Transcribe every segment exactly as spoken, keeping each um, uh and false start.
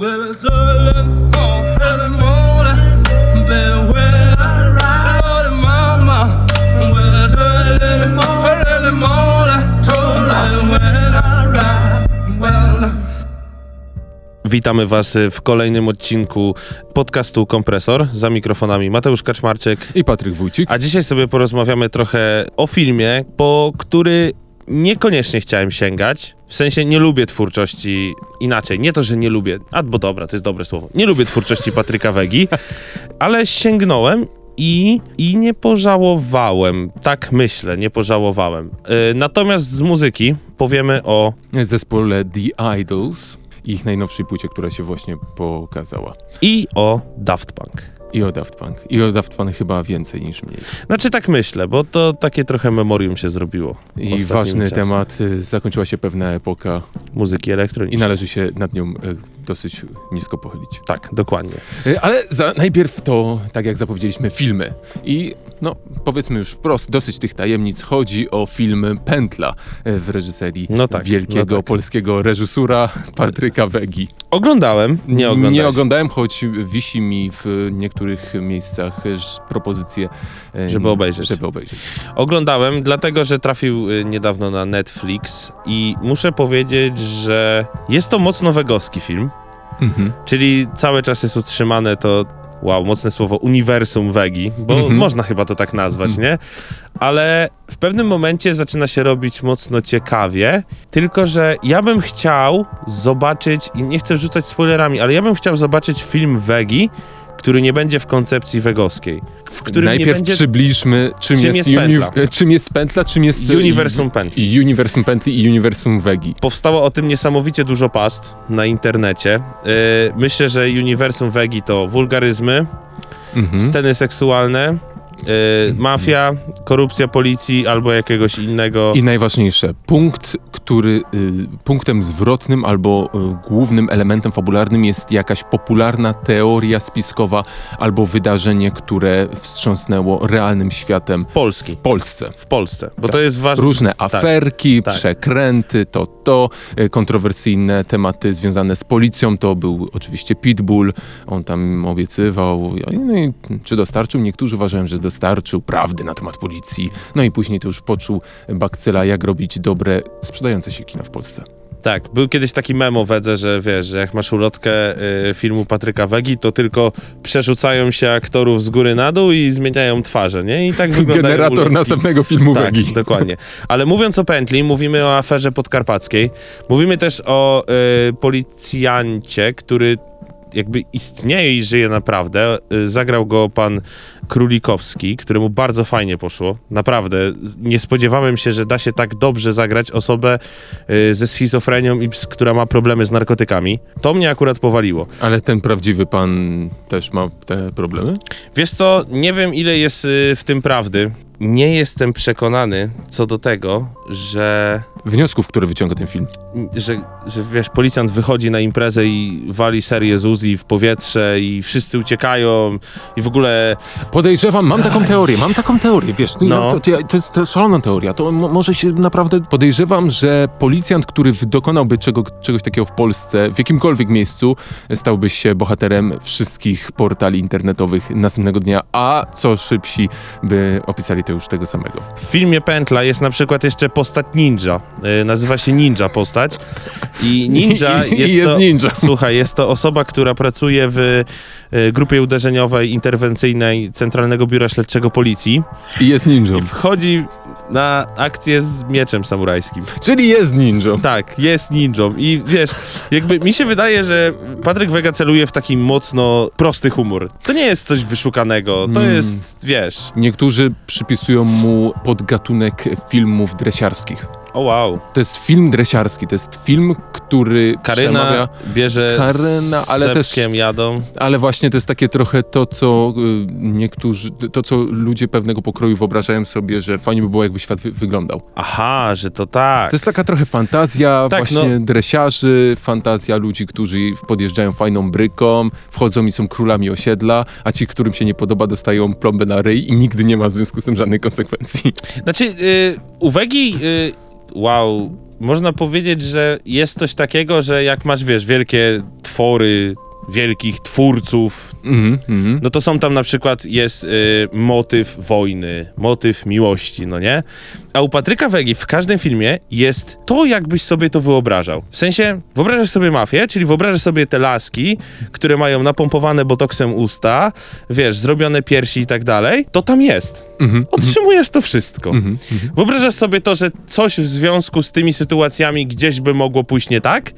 Well, it's early, oh, early morning, baby, where I ride, Lordy mama. Well, it's early morning, early morning, totally where I ride, well. Witamy Was w kolejnym odcinku podcastu Kompresor. Za mikrofonami Mateusz Kaczmarczyk i Patryk Wójcik. A dzisiaj sobie porozmawiamy trochę o filmie, po który niekoniecznie chciałem sięgać. W sensie nie lubię twórczości, inaczej, nie to, że nie lubię, a bo dobra, to jest dobre słowo, nie lubię twórczości Patryka Wegi, ale sięgnąłem i, i nie pożałowałem, tak myślę, nie pożałowałem. Yy, natomiast z muzyki powiemy o zespole The Idols i ich najnowszej płycie, która się właśnie pokazała. I o Daft Punk. I o Daft Punk. I o Daft Punk chyba więcej niż mniej. Znaczy tak myślę, bo to takie trochę memorium się zrobiło. I ważny czasem. Temat. Zakończyła się pewna epoka muzyki elektronicznej. I należy się nad nią dosyć nisko pochylić. Tak, dokładnie. Ale za, najpierw to, tak jak zapowiedzieliśmy, filmy. I no, powiedzmy już wprost, dosyć tych tajemnic. Chodzi o film Pętla w reżyserii no tak, wielkiego no tak. polskiego reżysera Patryka Wegi. Oglądałem, nie oglądałem. Nie oglądałem, choć wisi mi w niektórych w których miejscach propozycje, żeby obejrzeć. żeby obejrzeć. Oglądałem, dlatego że trafił niedawno na Netflix i muszę powiedzieć, że jest to mocno wegowski film, mhm. czyli cały czas jest utrzymane to, wow, mocne słowo, uniwersum Wegi, bo mhm. można chyba to tak nazwać, mhm. nie? Ale w pewnym momencie zaczyna się robić mocno ciekawie, tylko że ja bym chciał zobaczyć, i nie chcę rzucać spoilerami, ale ja bym chciał zobaczyć film Wegi, który nie będzie w koncepcji wegowskiej. W którym Najpierw nie będzie... przybliżmy, czym, czym, jest jest uni... czym jest Pętla, czym jest uniwersum Pętli. I uniwersum Pętli i uniwersum Wegi. Powstało o tym niesamowicie dużo past na internecie. Yy, myślę, że uniwersum Wegi to wulgaryzmy, mhm. sceny seksualne, yy, mafia, korupcja policji albo jakiegoś innego. I najważniejsze, punkt, który y, punktem zwrotnym albo y, głównym elementem fabularnym jest jakaś popularna teoria spiskowa albo wydarzenie, które wstrząsnęło realnym światem Polski. w Polsce. W Polsce, bo tak. to jest ważne. Różne aferki, tak. przekręty, to to, y, kontrowersyjne tematy związane z policją, to był oczywiście Pitbull, on tam obiecywał, no i czy dostarczył? Niektórzy uważają, że dostarczył prawdy na temat policji, no i później to już poczuł bakcyla, jak robić dobre, sprzedają się kina w Polsce. Tak, był kiedyś taki mem o Wedze, że wiesz, że jak masz ulotkę y, filmu Patryka Wegi, to tylko przerzucają się aktorów z góry na dół i zmieniają twarze, nie? I tak wygląda generator ulotki następnego filmu tak, Wegi. Dokładnie. Ale mówiąc o Pętli, mówimy o aferze podkarpackiej. Mówimy też o y, policjancie, który jakby istnieje i żyje naprawdę. Zagrał go pan Królikowski, któremu bardzo fajnie poszło. Naprawdę. Nie spodziewałem się, że da się tak dobrze zagrać osobę ze schizofrenią i która ma problemy z narkotykami. To mnie akurat powaliło. Ale ten prawdziwy pan też ma te problemy? Wiesz co, nie wiem ile jest w tym prawdy. Nie jestem przekonany co do tego, że... wniosków, które wyciąga ten film. Że, że wiesz, policjant wychodzi na imprezę i wali serię z Uzi w powietrze i wszyscy uciekają i w ogóle... Podejrzewam, mam taką teorię, mam taką teorię, wiesz, no. to, to, to jest to szalona teoria, to m- może się naprawdę... Podejrzewam, że policjant, który dokonałby czego, czegoś takiego w Polsce, w jakimkolwiek miejscu, stałby się bohaterem wszystkich portali internetowych następnego dnia, a co szybsi by opisali to już tego samego. W filmie Pętla jest na przykład jeszcze postać ninja. Yy, nazywa się Ninja postać. I ninja I, jest, jest to, ninja. Słuchaj, jest to osoba, która pracuje w y, grupie uderzeniowej interwencyjnej Centralnego Biura Śledczego Policji. I jest ninją. I wchodzi na akcję z mieczem samurajskim. Czyli jest ninją. Tak, jest ninją. I wiesz, jakby mi się wydaje, że Patryk Wega celuje w taki mocno prosty humor. To nie jest coś wyszukanego, to mm. jest, wiesz... Niektórzy przypisują mu podgatunek filmów dresiarskich. O oh, wow. To jest film dresiarski, to jest film, który Karyna przemawia... bierze Karyna, ale też jadą. Ale właśnie to jest takie trochę to, co niektórzy, to co ludzie pewnego pokroju wyobrażają sobie, że fajnie by było, jakby świat wy- wyglądał. Aha, że to tak. To jest taka trochę fantazja tak, właśnie no. dresiarzy, fantazja ludzi, którzy podjeżdżają fajną bryką, wchodzą i są królami osiedla, a ci, którym się nie podoba, dostają plombę na ryj i nigdy nie ma w związku z tym żadnej konsekwencji. Znaczy, yy, u Wegi... Yy... wow, można powiedzieć, że jest coś takiego, że jak masz, wiesz, wielkie twory wielkich twórców, mm, mm. no to są tam na przykład, jest y, motyw wojny, motyw miłości, no nie? A u Patryka Wegi w każdym filmie jest to, jakbyś sobie to wyobrażał. W sensie, wyobrażasz sobie mafię, czyli wyobrażasz sobie te laski, które mają napompowane botoksem usta, wiesz, zrobione piersi i tak dalej, to tam jest. Mm-hmm. Otrzymujesz to wszystko. Mm-hmm. Wyobrażasz sobie to, że coś w związku z tymi sytuacjami gdzieś by mogło pójść nie tak?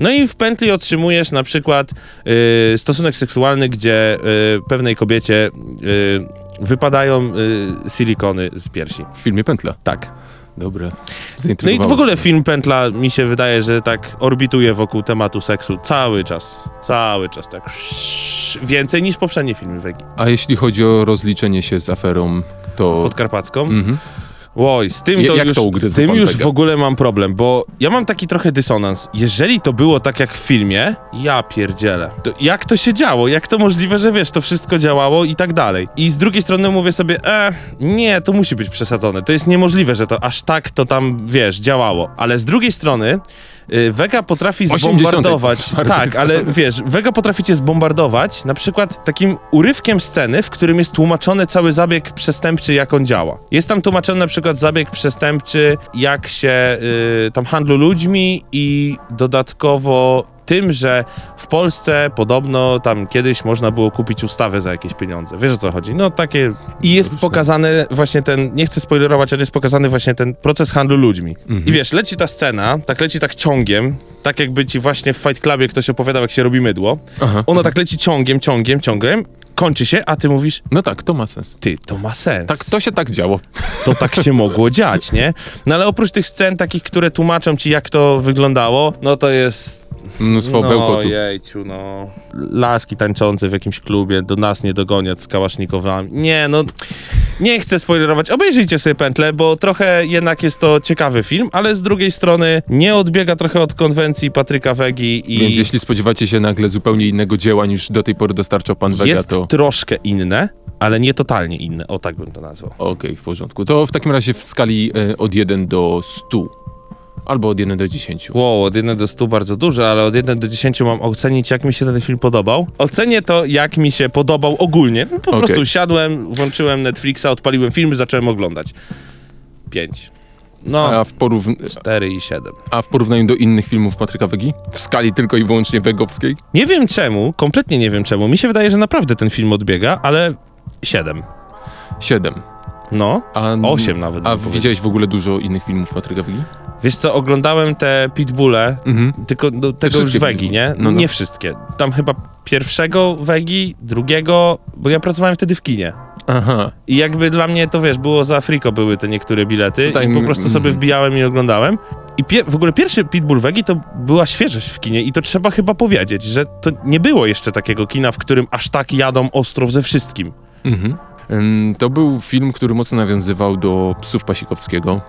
No i w pętli otrzymujesz na przykład yy, stosunek seksualny, gdzie yy, pewnej kobiecie yy, wypadają yy, silikony z piersi. W filmie Pętla? Tak. Dobra. No i w ogóle film Pętla, mi się wydaje, że tak orbituje wokół tematu seksu cały czas. Cały czas tak. Więcej niż poprzednie filmy Wegi. A jeśli chodzi o rozliczenie się z aferą, to... Podkarpacką? Mhm. Oj, z tym to jak już, to ugryzł, z tym już w ogóle mam problem, bo ja mam taki trochę dysonans. Jeżeli to było tak jak w filmie, ja pierdzielę. To jak to się działo? Jak to możliwe, że wiesz, to wszystko działało i tak dalej. I z drugiej strony mówię sobie, e, nie, to musi być przesadzone. To jest niemożliwe, że to aż tak to tam, wiesz, działało. Ale z drugiej strony yy, Vega potrafi zbombardować. Tak, ale wiesz, Vega potrafi cię zbombardować na przykład takim urywkiem sceny, w którym jest tłumaczony cały zabieg przestępczy, jak on działa. Jest tam tłumaczony na przykład zabieg przestępczy, jak się y, tam handlu ludźmi i dodatkowo tym, że w Polsce podobno tam kiedyś można było kupić ustawę za jakieś pieniądze. Wiesz, o co chodzi? No takie... I jest pokazany właśnie ten, nie chcę spoilerować, ale jest pokazany właśnie ten proces handlu ludźmi. Mhm. I wiesz, leci ta scena, tak leci tak ciągiem, tak jakby ci właśnie w Fight Clubie ktoś opowiadał, jak się robi mydło. Aha. Ona tak leci ciągiem, ciągiem, ciągiem. Kończy się, a ty mówisz... No tak, to ma sens. Ty, to ma sens. Tak, to się tak działo. To tak się mogło dziać, nie? No ale oprócz tych scen takich, które tłumaczą ci, jak to wyglądało, no to jest... Mnóstwo no, bełkotu. Jejciu, no. Laski tańczące w jakimś klubie, do nas nie dogoniać z kałasznikowami. Nie, no... Nie chcę spoilerować. Obejrzyjcie sobie Pętlę, bo trochę jednak jest to ciekawy film, ale z drugiej strony nie odbiega trochę od konwencji Patryka Wegi i... Więc jeśli spodziewacie się nagle zupełnie innego dzieła, niż do tej pory dostarczał pan Wega, jest to... Jest troszkę inne, ale nie totalnie inne. O, tak bym to nazwał. Okej, okay, w porządku. To w takim razie w skali y, od jeden do stu. Albo od jeden do dziesięciu. Wow, od jeden do stu bardzo dużo, ale od jeden do dziesięciu mam ocenić, jak mi się ten film podobał. Ocenię to, jak mi się podobał ogólnie. No, po okay. prostu siadłem, włączyłem Netflixa, odpaliłem filmy, zacząłem oglądać. pięć. No, a w porówn... cztery i siedem. A w porównaniu do innych filmów Patryka Wegi? W skali tylko i wyłącznie wegowskiej? Nie wiem czemu, kompletnie nie wiem czemu. Mi się wydaje, że naprawdę ten film odbiega, ale siedem. siedem. No, a, osiem nawet. A widziałeś w ogóle dużo innych filmów Patryka Wegi? Wiesz co, oglądałem te Pitbulle, mhm. tylko no, tego te już Wegi, nie? No, no. Nie wszystkie. Tam chyba pierwszego Wegi, drugiego, bo ja pracowałem wtedy w kinie. Aha. I jakby dla mnie to, wiesz, było za Afriko, były te niektóre bilety. Tutaj... I po prostu sobie wbijałem i oglądałem. I pie- w ogóle pierwszy Pitbull Wegi to była świeżość w kinie i to trzeba chyba powiedzieć, że to nie było jeszcze takiego kina, w którym aż tak jadą ostro ze wszystkim. Mhm. To był film, który mocno nawiązywał do Psów Pasikowskiego.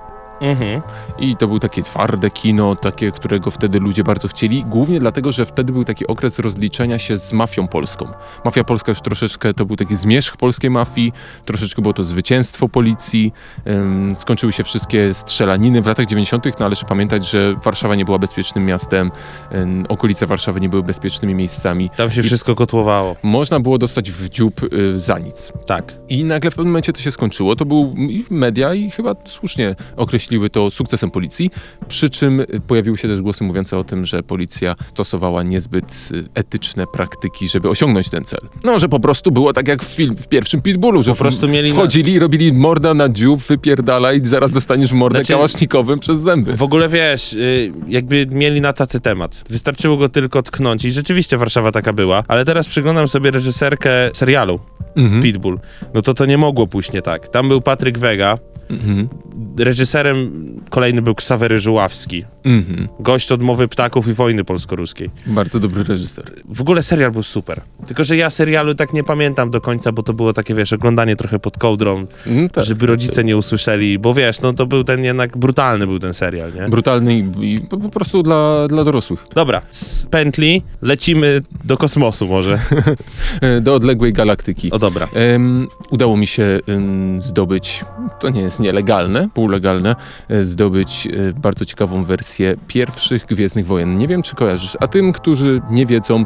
Mhm. I to był takie twarde kino, takie, którego wtedy ludzie bardzo chcieli, głównie dlatego, że wtedy był taki okres rozliczenia się z mafią polską. Mafia polska już troszeczkę, to był taki zmierzch polskiej mafii, troszeczkę było to zwycięstwo policji, ym, skończyły się wszystkie strzelaniny w latach dziewięćdziesiątych, no ale trzeba pamiętać, że Warszawa nie była bezpiecznym miastem, ym, okolice Warszawy nie były bezpiecznymi miejscami. Tam się I wszystko kotłowało. Można było dostać w dziób y, za nic. Tak. I nagle w pewnym momencie to się skończyło, to był i media i chyba słusznie określili to sukcesem policji, przy czym pojawiły się też głosy mówiące o tym, że policja stosowała niezbyt etyczne praktyki, żeby osiągnąć ten cel. No, że po prostu było tak jak w, film, w pierwszym Pitbullu, że po prostu mieli wchodzili i na... robili morda na dziób, wypierdalaj i zaraz dostaniesz mordę znaczy, kałasznikowym przez zęby. W ogóle wiesz, jakby mieli na tacy temat. Wystarczyło go tylko tknąć i rzeczywiście Warszawa taka była, ale teraz przyglądam sobie reżyserkę serialu mhm. Pitbull. No to to nie mogło pójść nie tak. Tam był Patryk Wega, Mm-hmm. reżyserem kolejny był Ksawery Żuławski. Mm-hmm. Gość od Mowy ptaków i Wojny polsko-ruskiej. Bardzo dobry reżyser. W ogóle serial był super. Tylko, że ja serialu tak nie pamiętam do końca, bo to było takie, wiesz, oglądanie trochę pod kołdrą, mm, tak, żeby rodzice tak. nie usłyszeli, bo wiesz, no to był ten jednak, brutalny był ten serial, nie? Brutalny i, i po prostu dla, dla dorosłych. Dobra, z pętli lecimy do kosmosu może. Do odległej galaktyki. O dobra. Um, udało mi się um, zdobyć, to nie jest nielegalne, półlegalne, zdobyć bardzo ciekawą wersję pierwszych Gwiezdnych Wojen. Nie wiem, czy kojarzysz, a tym, którzy nie wiedzą,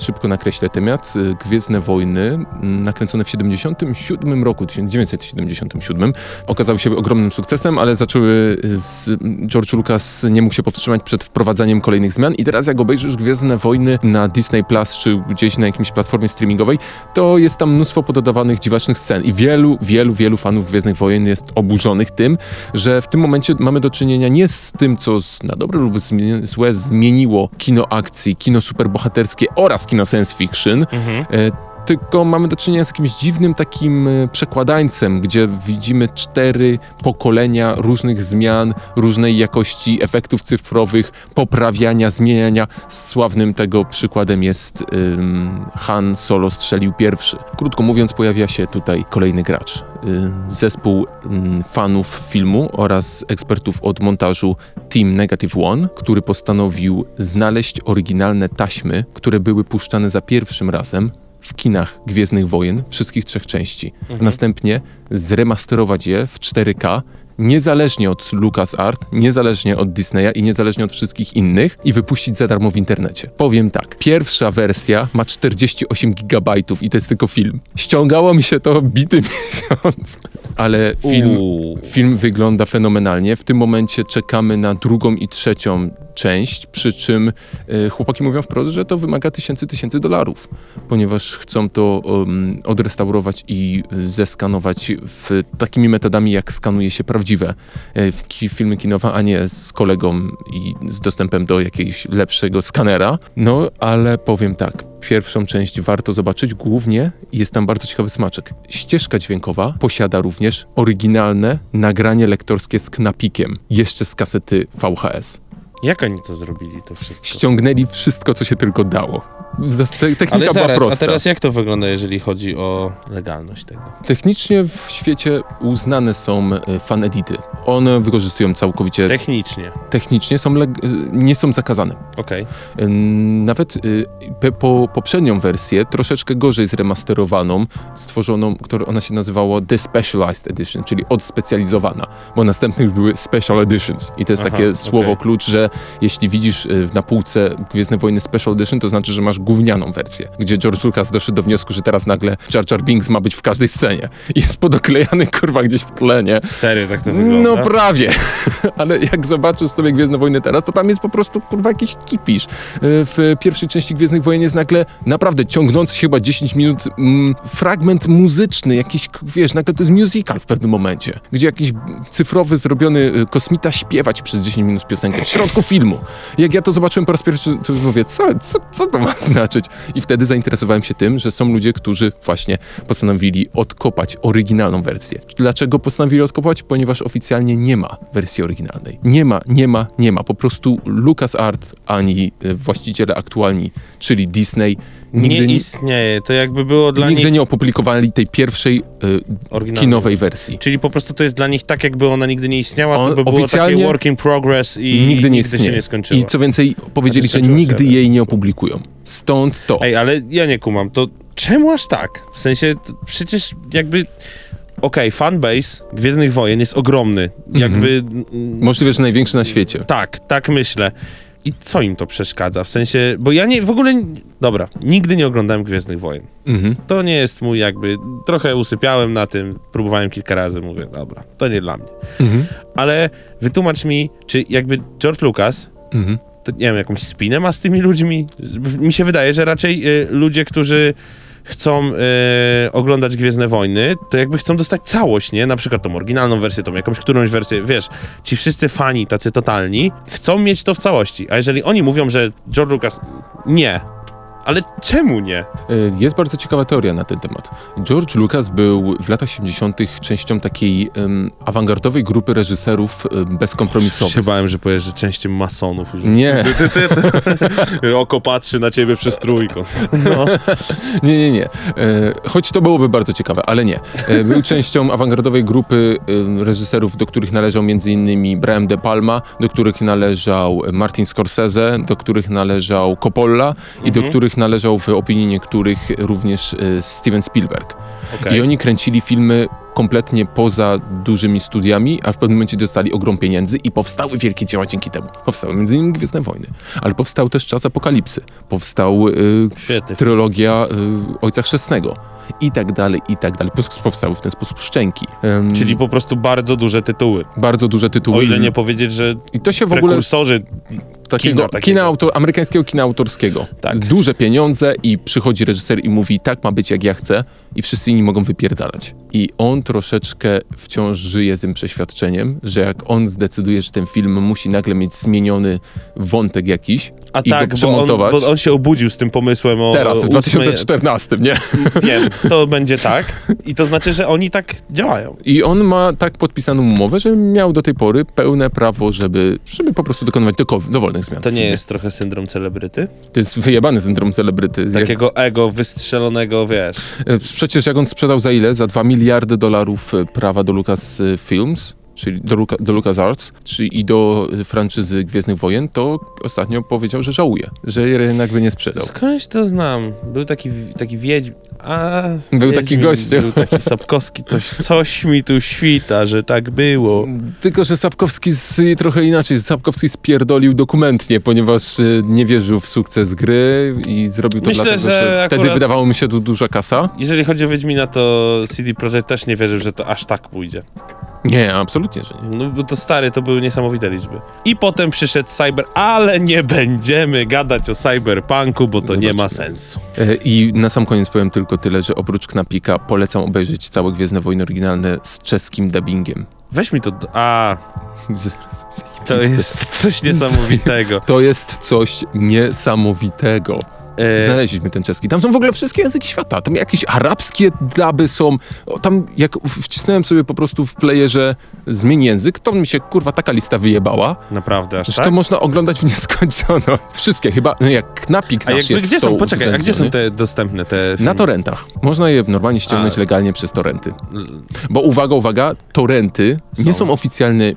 szybko nakreślę temat. Gwiezdne Wojny, nakręcone w siedemdziesiątym siódmym roku, tysiąc dziewięćset siedemdziesiątym siódmym, okazały się ogromnym sukcesem, ale zaczęły z... George Lucas nie mógł się powstrzymać przed wprowadzaniem kolejnych zmian i teraz jak obejrzysz Gwiezdne Wojny na Disney Plus czy gdzieś na jakimś platformie streamingowej, to jest tam mnóstwo pododawanych dziwacznych scen i wielu, wielu, wielu fanów Gwiezdnych Wojen jest oburzonych tym, że w tym momencie mamy do czynienia nie z tym, co na dobre lub złe zmieniło kino akcji, kino superbohaterskie oraz kino science fiction, mhm. tylko mamy do czynienia z jakimś dziwnym takim przekładańcem, gdzie widzimy cztery pokolenia różnych zmian, różnej jakości efektów cyfrowych, poprawiania, zmieniania. Sławnym tego przykładem jest um, Han Solo strzelił pierwszy. Krótko mówiąc, pojawia się tutaj kolejny gracz. Zespół fanów filmu oraz ekspertów od montażu Team Negative One, który postanowił znaleźć oryginalne taśmy, które były puszczane za pierwszym razem w kinach Gwiezdnych Wojen, wszystkich trzech części. Mhm. A następnie zremasterować je w cztery K, niezależnie od LucasArts, niezależnie od Disneya i niezależnie od wszystkich innych i wypuścić za darmo w internecie. Powiem tak, pierwsza wersja ma czterdzieści osiem gigabajtów i to jest tylko film. Ściągało mi się to bity miesiąc. Ale film, film wygląda fenomenalnie. W tym momencie czekamy na drugą i trzecią część, przy czym y, chłopaki mówią wprost, że to wymaga tysięcy, tysięcy dolarów, ponieważ chcą to um, odrestaurować i zeskanować w, takimi metodami, jak skanuje się prawdziwe y, filmy kinowe, a nie z kolegą i z dostępem do jakiegoś lepszego skanera. No, ale powiem tak, pierwszą część warto zobaczyć, głównie jest tam bardzo ciekawy smaczek. Ścieżka dźwiękowa posiada również oryginalne nagranie lektorskie z knapikiem, jeszcze z kasety V H S. Jak oni to zrobili, to wszystko? Ściągnęli wszystko, co się tylko dało. Technika Ale zaraz, była prosta. A teraz jak to wygląda, jeżeli chodzi o legalność tego? Technicznie w świecie uznane są fan edity. One wykorzystują całkowicie... Technicznie? Technicznie są leg... nie są zakazane. Okej. Okay. Nawet po poprzednią wersję, troszeczkę gorzej zremasterowaną, stworzoną, która ona się nazywała The Specialized Edition, czyli odspecjalizowana, bo następne już były Special Editions. I to jest Aha, takie słowo okay. klucz, że jeśli widzisz na półce Gwiezdne Wojny Special Edition, to znaczy, że masz gównianą wersję, gdzie George Lucas doszedł do wniosku, że teraz nagle Jar Jar Binks ma być w każdej scenie. Jest podoklejany, kurwa, gdzieś w tle, nie? Serio tak to wygląda? No prawie. Ale jak zobaczysz sobie Gwiezdne Wojny teraz, to tam jest po prostu, kurwa, jakiś kipisz. W pierwszej części Gwiezdnych Wojen jest nagle, naprawdę, ciągnący chyba dziesięć minut m, fragment muzyczny, jakiś, wiesz, nagle to jest musical w pewnym momencie, gdzie jakiś cyfrowy, zrobiony kosmita śpiewać przez dziesięć minut piosenkę w środku filmu. Jak ja to zobaczyłem po raz pierwszy, to mówię, co, co, co to ma znaczyć. I wtedy zainteresowałem się tym, że są ludzie, którzy właśnie postanowili odkopać oryginalną wersję. Dlaczego postanowili odkopać? Ponieważ oficjalnie nie ma wersji oryginalnej. Nie ma, nie ma, nie ma. Po prostu LucasArts ani właściciele aktualni, czyli Disney, nigdy nie istnieje. To jakby było dla nigdy nich... Nigdy nie opublikowali tej pierwszej y, kinowej wersji. Czyli po prostu to jest dla nich tak, jakby ona nigdy nie istniała, On, to by było takie work in progress i nigdy, nie nigdy się nie skończyło. I co więcej, powiedzieli, że nigdy jej nie opublikują. Stąd to. Ej, ale ja nie kumam, to czemu aż tak? W sensie, przecież jakby... Okej, okay, fanbase Gwiezdnych Wojen jest ogromny. Jakby... Mm-hmm. Możliwe, że największy na świecie. Tak, tak myślę. I co im to przeszkadza? W sensie, bo ja nie, w ogóle, dobra, nigdy nie oglądałem Gwiezdnych Wojen. Mhm. To nie jest mój jakby, trochę usypiałem na tym, próbowałem kilka razy, mówię, dobra, to nie dla mnie. Mhm. Ale wytłumacz mi, czy jakby George Lucas, mhm. to nie wiem, jakąś spinę ma z tymi ludźmi? Mi się wydaje, że raczej y, ludzie, którzy chcą y, oglądać Gwiezdne Wojny, to jakby chcą dostać całość, nie? Na przykład tą oryginalną wersję, tą jakąś którąś wersję, wiesz, ci wszyscy fani, tacy totalni, chcą mieć to w całości. A jeżeli oni mówią, że George Lucas... Nie. Ale czemu nie? Jest bardzo ciekawa teoria na ten temat. George Lucas był w latach siedemdziesiątych częścią takiej um, awangardowej grupy reżyserów um, bezkompromisowych. O, się bałem, że powiesz, że częścią masonów. Już... Nie. Ty, ty, ty. Oko patrzy na ciebie przez trójkąt. No. Nie, nie, nie. E, choć to byłoby bardzo ciekawe, ale nie. E, był częścią awangardowej grupy e, reżyserów, do których należał m.in. Brian De Palma, do których należał Martin Scorsese, do których należał Coppola mhm. i do których należał w opinii niektórych również Steven Spielberg. Okay. I oni kręcili filmy kompletnie poza dużymi studiami, a w pewnym momencie dostali ogrom pieniędzy i powstały wielkie dzieła dzięki temu. Powstały między innymi Gwiezdne Wojny, ale powstał też Czas Apokalipsy, powstał y, trylogia y, Ojca Chrzestnego i tak dalej, i tak dalej. Powstały w ten sposób szczęki. Um, Czyli po prostu bardzo duże tytuły. Bardzo duże tytuły. O ile nie powiedzieć, że i to się w ogóle prekursorzy takiego, kina, takiego. Kina autor, amerykańskiego kina autorskiego. Tak. Duże pieniądze i przychodzi reżyser i mówi, tak ma być jak ja chcę i wszyscy inni mogą wypierdalać. I on troszeczkę wciąż żyje tym przeświadczeniem, że jak on zdecyduje, że ten film musi nagle mieć zmieniony wątek jakiś A i tak, go przemontować. Bo on, bo on się obudził z tym pomysłem o... Teraz, w dwa tysiące czternastym, nie? Wiem, to będzie tak. I to znaczy, że oni tak działają. I on ma tak podpisaną umowę, że miał do tej pory pełne prawo, żeby, żeby po prostu dokonywać doko- dowolnych zmian. To nie jest trochę syndrom celebryty? To jest wyjebany syndrom celebryty. Takiego jak... ego wystrzelonego, wiesz. Przecież jak on sprzedał za ile? Za dwa miliardy dolarów prawa do Lucasfilms, czyli do, Luka, do LucasArts, czy i do franczyzy Gwiezdnych Wojen, to ostatnio powiedział, że żałuje, że jednak by nie sprzedał. Skądś to znam. Był taki, taki wiedźm... A, był wiedźmin, taki gość. Był taki Sapkowski, coś, coś mi tu świta, że tak było. Tylko, że Sapkowski z, trochę inaczej. Sapkowski spierdolił dokumentnie, ponieważ nie wierzył w sukces gry i zrobił to Myślę, dlatego, że, że wtedy wydawało mi się tu duża kasa. Jeżeli chodzi o Wiedźmina, to C D Projekt też nie wierzył, że to aż tak pójdzie. Nie, absolutnie, że nie. No bo to stary, to były niesamowite liczby. I potem przyszedł cyber, ale nie będziemy gadać o cyberpunku, bo to Zobaczymy. nie ma sensu. I na sam koniec powiem tylko tyle, że oprócz Knapika polecam obejrzeć całe Gwiezdne Wojny oryginalne z czeskim dubbingiem. Weź mi to... Do... A... To jest coś niesamowitego. To jest coś niesamowitego. Znaleźliśmy ten czeski. Tam są w ogóle wszystkie języki świata. Tam jakieś arabskie duby są. O, tam jak wcisnąłem sobie po prostu w playerze zmień język, to mi się kurwa taka lista wyjebała. Naprawdę, aż tak? To można oglądać w nieskończoność. Wszystkie chyba, no jak Knapik nasz jest gdzie są? Poczekaj, a gdzie są te dostępne te filmy? Na torrentach. Można je normalnie ściągnąć a... legalnie przez torrenty. Bo uwaga, uwaga, torrenty są. nie są oficjalne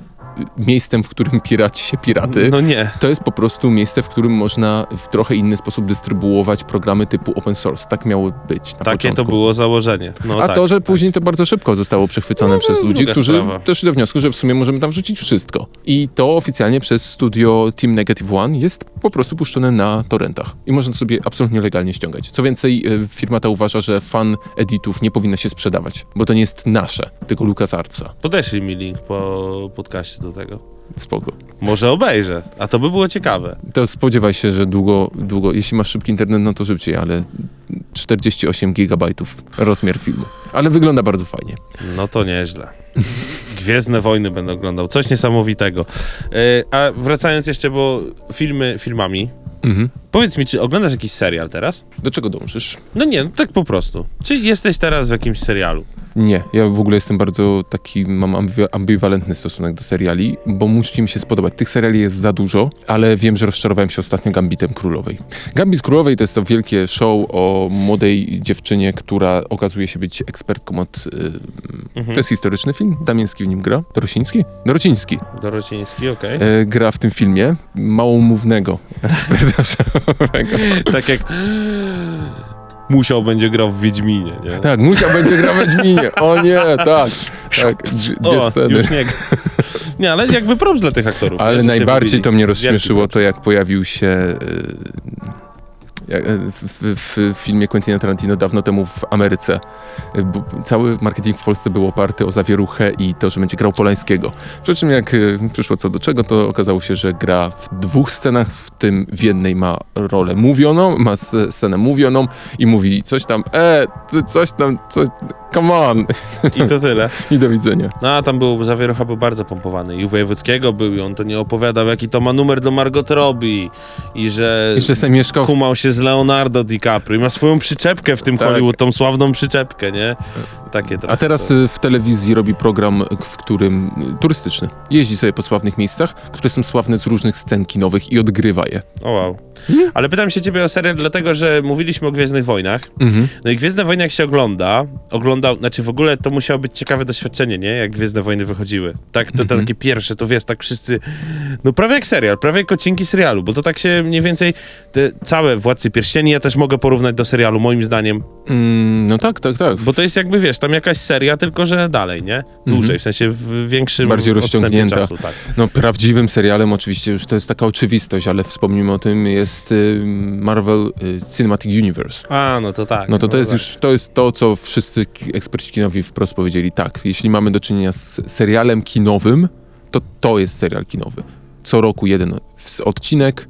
miejscem, w którym piraci się piraty. No nie. To jest po prostu miejsce, w którym można w trochę inny sposób dystrybuować programy typu open source. Tak miało być na Takie początku. to było założenie. No A tak, to, że tak. później to bardzo szybko zostało przechwycone no, przez ludzi, którzy sprawa. też do wniosku, że w sumie możemy tam wrzucić wszystko. I to oficjalnie przez studio Team Negative One jest po prostu puszczone na torrentach. I można to sobie absolutnie legalnie ściągać. Co więcej, firma ta uważa, że fan editów nie powinno się sprzedawać, bo to nie jest nasze, tylko LucasArtsa. Podeślij mi link po podcaście do tego. Spoko. Może obejrzę, a to by było ciekawe. To spodziewaj się, że długo, długo, jeśli masz szybki internet, no to szybciej, ale czterdzieści osiem gigabajtów rozmiar filmu. Ale wygląda bardzo fajnie. No to nieźle. Gwiezdne Wojny będę oglądał, coś niesamowitego. Yy, a wracając jeszcze, bo filmy filmami, mhm. powiedz mi, czy oglądasz jakiś serial teraz? Do czego dążysz? No nie, no tak po prostu. Czy jesteś teraz w jakimś serialu? Nie, ja w ogóle jestem bardzo taki, mam ambi- ambiwalentny stosunek do seriali, bo musi mi się spodobać. Tych seriali jest za dużo, ale wiem, że rozczarowałem się ostatnio Gambitem Królowej. Gambit Królowej to jest to wielkie show o młodej dziewczynie, która okazuje się być ekspertką od... Yy, mhm. To jest historyczny film, Damiński w nim gra. Dorociński? Dorociński. Dorociński, okej. Okay. Yy, gra w tym filmie małomównego eksperta showowego. Tak jak... Musiał będzie grał w Wiedźminie, nie? Tak, musiał będzie grał w Wiedźminie. O nie, tak. tak. Dwie o, sceny. Już nie. nie, ale jakby props dla tych aktorów. Ale nie, najbardziej to mnie rozśmieszyło to, jak pojawił się w, w, w filmie Quentina Tarantino dawno temu w Ameryce. Cały marketing w Polsce był oparty o zawieruchę i to, że będzie grał Polańskiego. Przy czym jak przyszło co do czego, to okazało się, że gra w dwóch scenach, w tym w jednej ma rolę mówioną, ma scenę mówioną i mówi coś tam, e, coś tam, coś, come on. I to tyle. I do widzenia. No, a tam był, zawierucha był bardzo pompowany i u Wojewódzkiego był i on to nie opowiadał, jaki to ma numer do Margot Robbie i że, I że se mieszkał w... kumał się z Leonardo DiCaprio i ma swoją przyczepkę w tym tak. Hollywood, tą sławną przyczepkę, nie? Takie A teraz to... w telewizji robi program, w którym turystyczny. Jeździ sobie po sławnych miejscach, które są sławne z różnych scen kinowych i odgrywa je. O wow. Hmm? Ale pytam się ciebie o serial, dlatego że mówiliśmy o Gwiezdnych Wojnach. Mhm. No i Gwiezdne Wojny jak się ogląda, oglądał, znaczy w ogóle to musiało być ciekawe doświadczenie, nie? Jak Gwiezdne Wojny wychodziły. Tak, to, to mhm. takie pierwsze, to wiesz, tak wszyscy, no prawie jak serial, prawie jak odcinki serialu, bo to tak się mniej więcej, te całe Władcy Pierścieni ja też mogę porównać do serialu, moim zdaniem. Mm, no tak, tak, tak. Bo to jest jakby, wiesz, tak tam jakaś seria, tylko że dalej, nie? Dłużej, mhm. w sensie w większym bardziej rozciągnięta czasu, tak. No prawdziwym serialem oczywiście już to jest taka oczywistość, ale wspomnijmy o tym, jest Marvel Cinematic Universe. A, no to tak. No to, no to jest tak. Już, to jest to, co wszyscy eksperci kinowi wprost powiedzieli, tak, jeśli mamy do czynienia z serialem kinowym, to to jest serial kinowy. Co roku jeden odcinek,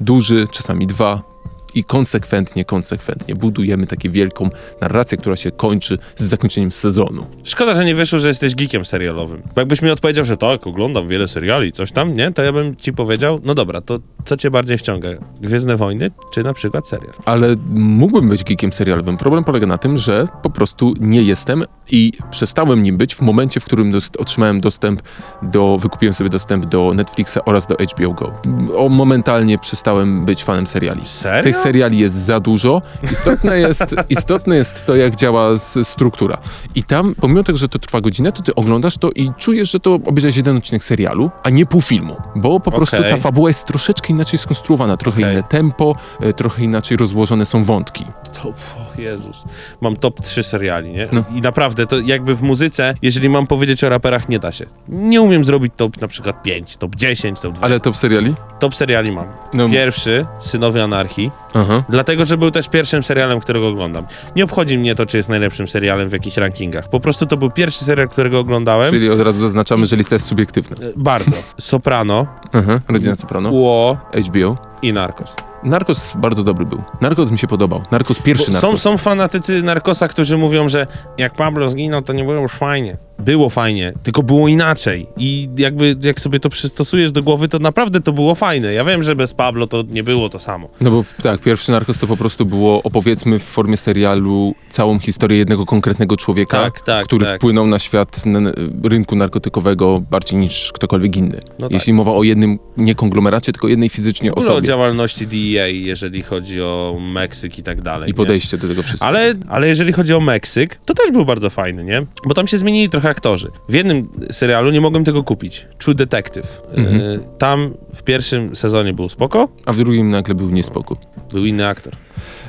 duży, czasami dwa, i konsekwentnie, konsekwentnie budujemy taką wielką narrację, która się kończy z zakończeniem sezonu. Szkoda, że nie wyszło, że jesteś geekiem serialowym. Bo jakbyś mi odpowiedział, że tak, oglądam wiele seriali, coś tam, nie? To ja bym ci powiedział, no dobra, to co cię bardziej wciąga? Gwiezdne Wojny czy na przykład serial? Ale mógłbym być geekiem serialowym. Problem polega na tym, że po prostu nie jestem i przestałem nim być w momencie, w którym dost- otrzymałem dostęp do, wykupiłem sobie dostęp do Netflixa oraz do H B O Go. O, momentalnie przestałem być fanem seriali. Serio? Tych seriali jest za dużo. Istotne jest, istotne jest to, jak działa z, struktura. I tam, pomimo tego, że to trwa godzinę, to ty oglądasz to i czujesz, że to obejrzałeś jeden odcinek serialu, a nie pół filmu. Bo po okay. prostu ta fabuła jest troszeczkę inaczej skonstruowana. Trochę okay. inne tempo, trochę inaczej rozłożone są wątki. To, o Jezus. Mam top trzy seriali, nie? No. I naprawdę, to jakby w muzyce, jeżeli mam powiedzieć o raperach, nie da się. Nie umiem zrobić top na przykład pięć, top dziesięć, top dwadzieścia. Ale top seriali? Top seriali mam. No. Pierwszy, Synowie Anarchii. Aha. Dlatego, że był też pierwszym serialem, którego oglądam. Nie obchodzi mnie to, czy jest najlepszym serialem w jakichś rankingach. Po prostu to był pierwszy serial, którego oglądałem. Czyli od razu zaznaczamy, że lista jest subiektywna. Bardzo. Soprano. Aha. Rodzina Soprano. Ło. H B O. I Narcos. Narcos bardzo dobry był. Narcos mi się podobał. Narcos pierwszy Narcos. Są, są fanatycy Narcosa, którzy mówią, że jak Pablo zginął, to nie było już fajnie. Było fajnie, tylko było inaczej. I jakby jak sobie to przystosujesz do głowy, to naprawdę to było fajne. Ja wiem, że bez Pablo to nie było to samo. No bo tak, pierwszy Narcos to po prostu było, opowiedzmy w formie serialu, całą historię jednego konkretnego człowieka, tak, tak, który tak. wpłynął na świat na rynku narkotykowego bardziej niż ktokolwiek inny. No Jeśli tak. mowa o jednym, nie konglomeracie, tylko jednej fizycznie osobie. O działalności D E A, jeżeli chodzi o Meksyk i tak dalej. I podejście nie? do tego wszystkiego. Ale, ale jeżeli chodzi o Meksyk, to też był bardzo fajny, nie? Bo tam się zmienili trochę aktorzy. W jednym serialu nie mogłem tego kupić. True Detective. Mhm. Y- tam w pierwszym sezonie był spoko. A w drugim nagle był niespoko. Był inny aktor.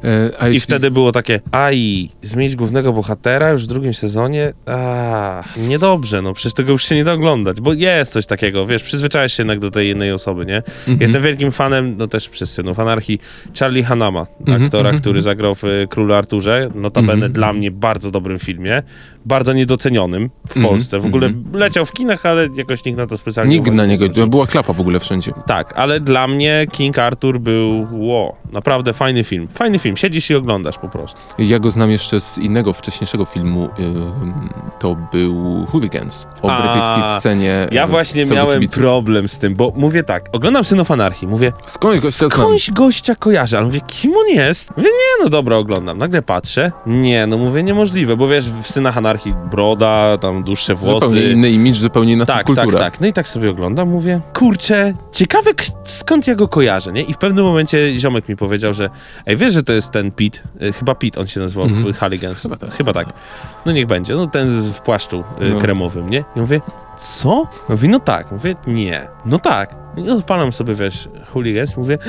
E, a I jeśli... wtedy było takie, aj, zmienić głównego bohatera już w drugim sezonie? A, niedobrze, no przecież tego już się nie da oglądać, bo jest coś takiego, wiesz, przyzwyczajasz się jednak do tej jednej osoby, nie? Mm-hmm. Jestem wielkim fanem, no też przez Synów Anarchii, Charlie Hunnama, mm-hmm. aktora, mm-hmm. który zagrał w y, Królu Arturze, notabene mm-hmm. dla mnie bardzo dobrym filmie, bardzo niedocenionym w mm-hmm. Polsce. W ogóle mm-hmm. leciał w kinach, ale jakoś nikt na to specjalnie nikt na niego, to była klapa w ogóle wszędzie. Tak, ale dla mnie King Arthur był, wow, naprawdę fajny film. Fajny film, siedzisz i oglądasz po prostu. Ja go znam jeszcze z innego, wcześniejszego filmu, to był Hooligans, o A, brytyjskiej scenie. Ja właśnie miałem kibiców. Problem z tym, bo mówię tak, oglądam Synów Anarchii, mówię, skądś gościa, skądś gościa kojarzę, ale mówię, kim on jest? Mówię, nie, no dobra, oglądam, nagle patrzę, nie, no mówię, niemożliwe, bo wiesz, w Synach Anarchii broda, tam dłuższe włosy. Zupełnie inny imidż, zupełnie inna tak, kultura. Tak, tak, no i tak sobie oglądam, mówię, kurczę, ciekawe k- skąd ja go kojarzę, nie? I w pewnym momencie ziomek mi powiedział, że ej, wiesz, że to jest ten Pete, chyba Pete on się nazywał mm-hmm. w Hooligans, chyba tak. chyba tak, no niech będzie, no ten w płaszczu no. kremowym, nie? I mówię, co? Mówi, no tak, mówię, nie, no tak, i odpalam sobie, wiesz, Hooligans, mówię, to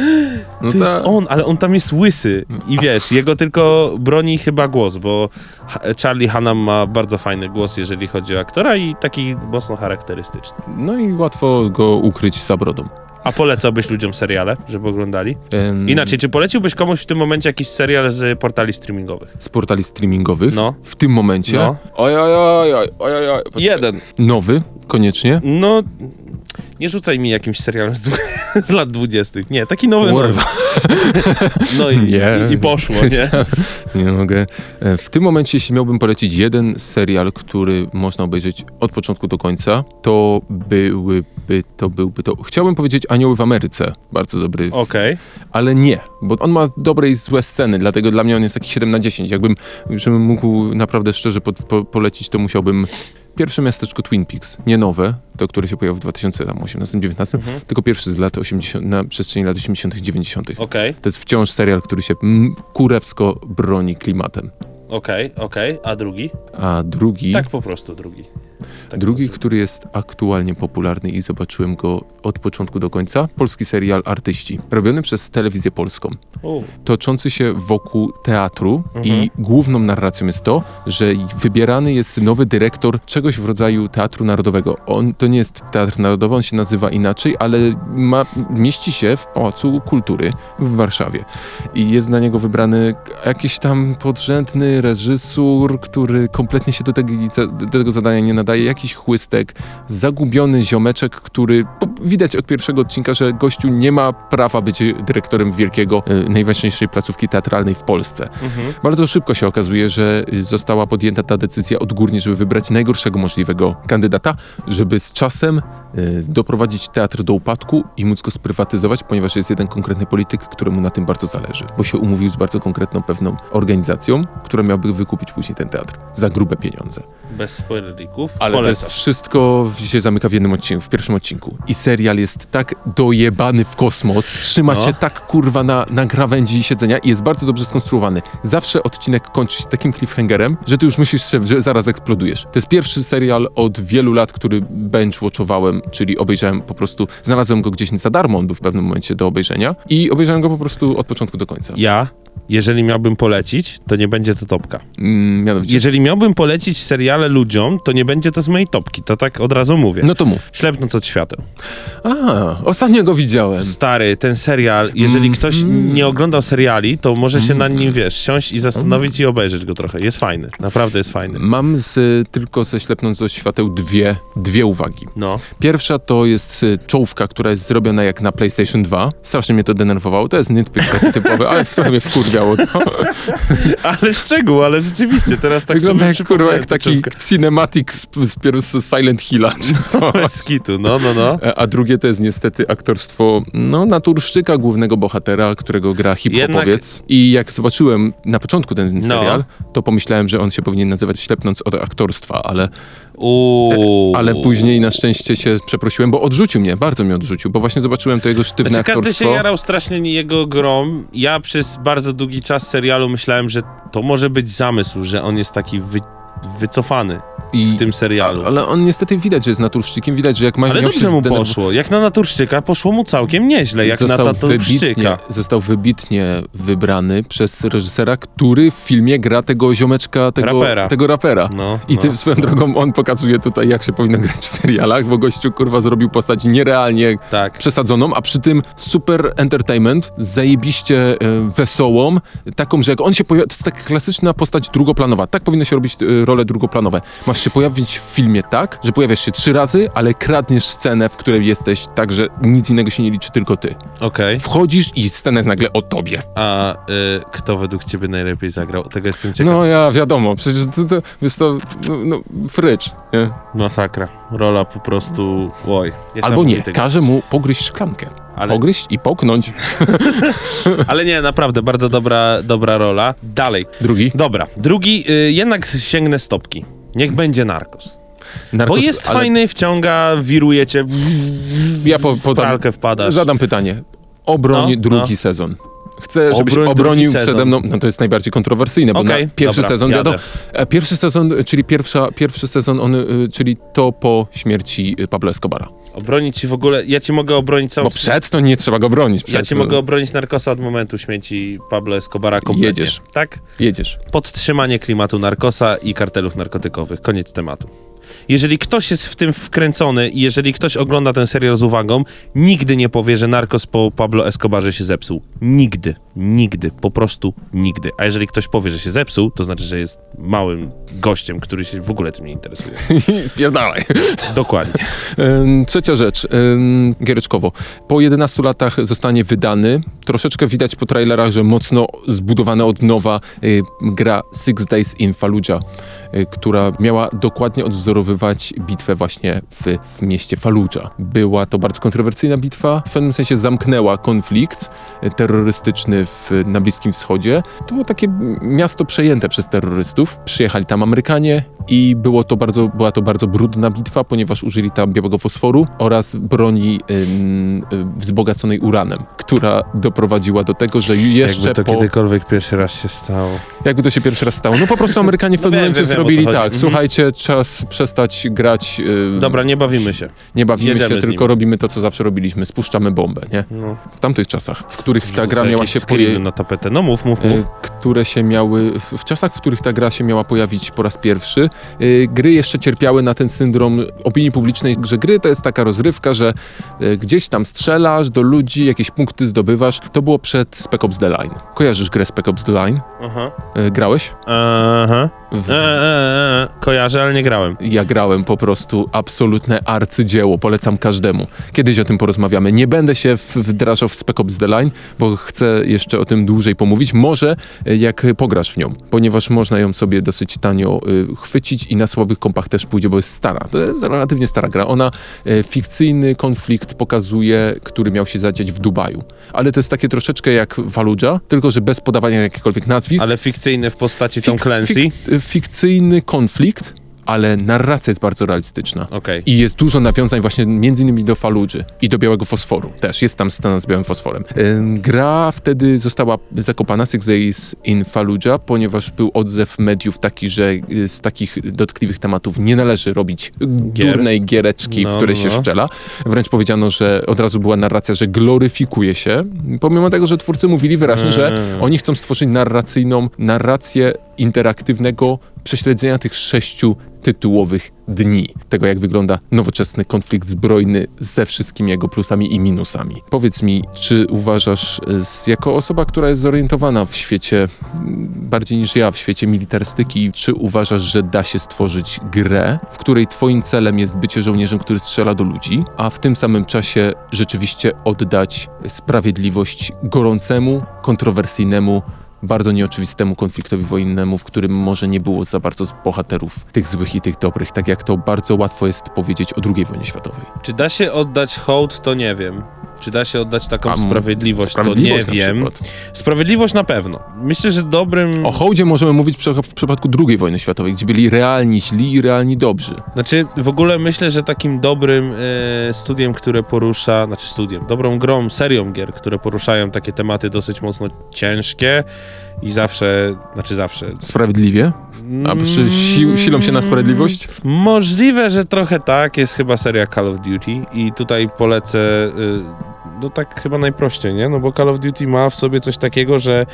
no ta... jest on, ale on tam jest łysy i wiesz, jego tylko broni chyba głos, bo Charlie Hunnam ma bardzo fajny głos, jeżeli chodzi o aktora i taki mocno charakterystyczny. No i łatwo go ukryć za brodą. A polecałbyś ludziom seriale, żeby oglądali? Um, Inaczej, czy poleciłbyś komuś w tym momencie jakiś serial z portali streamingowych? Z portali streamingowych? No. W tym momencie? No. Oj, oj, oj, oj, oj, oj. Jeden. Nowy? Koniecznie? No... Nie rzucaj mi jakimś serialem z, dwu- z lat dwudziestych. Nie, taki nowy. nowy. No i, yeah. i, i poszło, nie? Nie mogę. W tym momencie, jeśli miałbym polecić jeden serial, który można obejrzeć od początku do końca, to byłyby to byłby to. Chciałbym powiedzieć Anioły w Ameryce. Bardzo dobry. Okej. Okay. Ale nie, bo on ma dobre i złe sceny, dlatego dla mnie on jest taki siedem na dziesięć. Jakbym, żebym mógł naprawdę szczerze po, po, polecić, to musiałbym. Pierwsze miasteczko Twin Peaks, nie nowe, to które się pojawiło w dwa tysiące osiemnastym dziewiętnastym, mhm. tylko pierwszy z lat osiemdziesiątych, na przestrzeni lat osiemdziesiątych dziewięćdziesiątych. Okay. To jest wciąż serial, który się m- kurewsko broni klimatem. Okej, okay, okej, okay. A drugi? A drugi... Tak po prostu drugi. Tak Drugi, dobrze. który jest aktualnie popularny i zobaczyłem go od początku do końca, polski serial Artyści, robiony przez Telewizję Polską, U. toczący się wokół teatru mhm. i główną narracją jest to, że wybierany jest nowy dyrektor czegoś w rodzaju Teatru Narodowego. On to nie jest Teatr Narodowy, on się nazywa inaczej, ale ma, mieści się w Pałacu Kultury w Warszawie i jest na niego wybrany jakiś tam podrzędny reżyser, który kompletnie się do tego, do tego zadania nie nadaje, jakiś chłystek, zagubiony ziomeczek, który widać od pierwszego odcinka, że gościu nie ma prawa być dyrektorem wielkiego, najważniejszej placówki teatralnej w Polsce. Mhm. Bardzo szybko się okazuje, że została podjęta ta decyzja odgórnie, żeby wybrać najgorszego możliwego kandydata, żeby z czasem doprowadzić teatr do upadku i móc go sprywatyzować, ponieważ jest jeden konkretny polityk, któremu na tym bardzo zależy, bo się umówił z bardzo konkretną pewną organizacją, która miałaby wykupić później ten teatr za grube pieniądze. Bez spoilerników. Ale polecam. To jest wszystko się zamyka w jednym odcinku, w pierwszym odcinku. I serial jest tak dojebany w kosmos, trzyma no. cię tak kurwa na, na krawędzi siedzenia i jest bardzo dobrze skonstruowany. Zawsze odcinek kończy się takim cliffhangerem, że ty już myślisz, że zaraz eksplodujesz. To jest pierwszy serial od wielu lat, który binge-watchowałem, czyli obejrzałem po prostu, znalazłem go gdzieś za darmo, on był w pewnym momencie do obejrzenia i obejrzałem go po prostu od początku do końca. Ja? Jeżeli miałbym polecić, to nie będzie to topka. Mm, mianowicie. Jeżeli miałbym polecić seriale ludziom, to nie będzie to z mojej topki. To tak od razu mówię. No to mów. Ślepnąc od świateł. A, ostatnio go widziałem. Stary, ten serial, jeżeli mm, ktoś mm. nie oglądał seriali, to może się mm. nad nim, wiesz, siąść i zastanowić mm. i obejrzeć go trochę. Jest fajny. Naprawdę jest fajny. Mam z, tylko ze Ślepnąc od świateł dwie, dwie uwagi. No. Pierwsza to jest czołówka, która jest zrobiona jak na PlayStation dwa. Strasznie mnie to denerwowało. To jest nitpick typowy, ale w trochę mnie wkurwił. Biało, no. Ale szczegół, ale rzeczywiście, teraz tak wygląda sobie jak, kurwa, jak taki cinematic z, z, z Silent Hilla, czy co? Z kitu, no, no, no. A drugie to jest niestety aktorstwo, no, Naturszczyka, głównego bohatera, którego gra hip-hopowiec. Jednak... I jak zobaczyłem na początku ten serial, no. to pomyślałem, że on się powinien nazywać Ślepnąc od aktorstwa, ale... Uuu. Ale później na szczęście się przeprosiłem, bo odrzucił mnie, bardzo mnie odrzucił, bo właśnie zobaczyłem to jego sztywne znaczy, aktorstwo. Każdy się jarał strasznie jego grą. Ja przez bardzo długi czas serialu myślałem, że to może być zamysł, że on jest taki wy, wycofany I, w tym serialu. A, ale on niestety widać, że jest Naturszczykiem, widać, że jak ma... Ale dobrze mu poszło. Jak na Naturszczyka poszło mu całkiem nieźle, jak został na Naturszczyka. Wybitnie, został wybitnie wybrany przez reżysera, który w filmie gra tego ziomeczka, tego rapera. Tego rapera. No, I no. tym swoją drogą on pokazuje tutaj, jak się powinno grać w serialach, bo gościu kurwa zrobił postać nierealnie tak. przesadzoną, a przy tym super entertainment, zajebiście wesołą, taką, że jak on się pojawia, to jest taka klasyczna postać drugoplanowa. Tak powinno się robić role drugoplanowe. Masz się pojawić w filmie tak, że pojawiasz się trzy razy, ale kradniesz scenę, w której jesteś tak, że nic innego się nie liczy, tylko ty. Okay. Wchodzisz i scena jest nagle o tobie. A y, kto według ciebie najlepiej zagrał? Tego jestem ciekaw. No ja wiadomo, przecież to, to jest to no, no, frycz. Nie? Masakra. Rola po prostu... Oj. Albo nie, każe mu pogryźć szklankę. Ale... Pogryźć i połknąć. Ale nie, naprawdę, bardzo dobra, dobra rola. Dalej. Drugi? Dobra. Drugi, y, jednak sięgnę stopki. Niech będzie Narcos. Narcos, bo jest ale... fajny, wciąga, wiruje cię, ja po, po, w pralkę wpadasz. Zadam pytanie. Obroń no, drugi no. sezon. Chcę, żebyś Obroń, obronił przede sezon. mną. No to jest najbardziej kontrowersyjne, bo okay, na pierwszy dobra, sezon wiadomo. Pierwszy sezon, czyli pierwsza, pierwszy sezon, on, czyli to po śmierci Pablo Escobara. Obronić ci w ogóle, ja ci mogę obronić całą... Bo przed to nie trzeba go bronić. Przed, ja ci no. mogę obronić Narcosa od momentu śmierci Pablo Escobara kompletnie. Jedziesz. Tak? Jedziesz. Podtrzymanie klimatu Narcosa i kartelów narkotykowych. Koniec tematu. Jeżeli ktoś jest w tym wkręcony i jeżeli ktoś ogląda ten serial z uwagą, nigdy nie powie, że Narcos po Pablo Escobarze się zepsuł. Nigdy. Nigdy. Po prostu nigdy. A jeżeli ktoś powie, że się zepsuł, to znaczy, że jest małym gościem, który się w ogóle tym nie interesuje. Spierdalaj. Dokładnie. Trzecia rzecz. Giereczkowo. Po jedenastu latach zostanie wydany. Troszeczkę widać po trailerach, że mocno zbudowana od nowa gra Six Days in Fallujah, która miała dokładnie odwzorowywać bitwę właśnie w, w mieście Fallujah. Była to bardzo kontrowersyjna bitwa, w pewnym sensie zamknęła konflikt terrorystyczny w, na Bliskim Wschodzie. To było takie miasto przejęte przez terrorystów. Przyjechali tam Amerykanie i było to bardzo, była to bardzo brudna bitwa, ponieważ użyli tam białego fosforu oraz broni ym, ym, wzbogaconej uranem, która doprowadziła do tego, że jeszcze Jakby to po... kiedykolwiek pierwszy raz się stało. Jakby to się pierwszy raz stało. No po prostu Amerykanie w pewnym no momencie wiem, wiem, zrobili tak, słuchajcie, czas przestać grać... Yy, Dobra, nie bawimy się. Nie bawimy Jedziemy się, tylko robimy to, co zawsze robiliśmy. Spuszczamy bombę, nie? No. W tamtych czasach, w których ta gra miała się... Poje... na tapetę. No mów, mów, mów. Yy, które się miały... W czasach, w których ta gra się miała pojawić po raz pierwszy, yy, gry jeszcze cierpiały na ten syndrom opinii publicznej, że gry to jest taka rozrywka, że yy, gdzieś tam strzelasz do ludzi, jakieś punkty zdobywasz. To było przed Spec Ops The Line. Kojarzysz grę Spec Ops The Line? Aha. Yy, grałeś? Aha. W... E, e, e, kojarzę, ale nie grałem. Ja grałem, po prostu absolutne arcydzieło. Polecam każdemu. Kiedyś o tym porozmawiamy. Nie będę się wdrażał w Spec Ops The Line, bo chcę jeszcze o tym dłużej pomówić. Może jak pograsz w nią, ponieważ można ją sobie dosyć tanio y, chwycić i na słabych kompach też pójdzie, bo jest stara. To jest relatywnie stara gra. Ona y, fikcyjny konflikt pokazuje, który miał się zadziać w Dubaju. Ale to jest takie troszeczkę jak Fallujah, tylko że bez podawania jakichkolwiek nazwisk. Ale fikcyjny w postaci Tom Clancy? Fik- fikcyjny konflikt, ale narracja jest bardzo realistyczna. Okay. I jest dużo nawiązań właśnie między innymi do Falludży i do Białego Fosforu. Też jest tam scena z Białym Fosforem. Yy, gra wtedy została zakopana, Six Days in Fallujah, ponieważ był odzew mediów taki, że z takich dotkliwych tematów nie należy robić Gier. durnej giereczki, no, w której no. się szczela. Wręcz powiedziano, że od razu była narracja, że gloryfikuje się, pomimo tego, że twórcy mówili wyraźnie, mm. że oni chcą stworzyć narracyjną narrację interaktywnego prześledzenia tych sześciu tytułowych dni. Tego, jak wygląda nowoczesny konflikt zbrojny ze wszystkimi jego plusami i minusami. Powiedz mi, czy uważasz, jako osoba, która jest zorientowana w świecie, bardziej niż ja, w świecie militarystyki, czy uważasz, że da się stworzyć grę, w której twoim celem jest bycie żołnierzem, który strzela do ludzi, a w tym samym czasie rzeczywiście oddać sprawiedliwość gorącemu, kontrowersyjnemu, bardzo nieoczywistemu konfliktowi wojennemu, w którym może nie było za bardzo bohaterów tych złych i tych dobrych, tak jak to bardzo łatwo jest powiedzieć o drugiej wojnie światowej. Czy da się oddać hołd, to nie wiem. Czy da się oddać taką um, sprawiedliwość, sprawiedliwość, to nie wiem. Przykład. Sprawiedliwość na pewno. Myślę, że dobrym... O hołdzie możemy mówić w przypadku drugiej wojny światowej, gdzie byli realni źli i realni dobrzy. Znaczy, w ogóle myślę, że takim dobrym e, studiem, które porusza... Znaczy studiem, dobrą grą, serią gier, które poruszają takie tematy dosyć mocno ciężkie i zawsze... Znaczy zawsze... Sprawiedliwie? A przy si- silą się na sprawiedliwość? Możliwe, że trochę tak. Jest chyba seria Call of Duty i tutaj polecę... Y- No tak chyba najprościej, nie? No bo Call of Duty ma w sobie coś takiego, że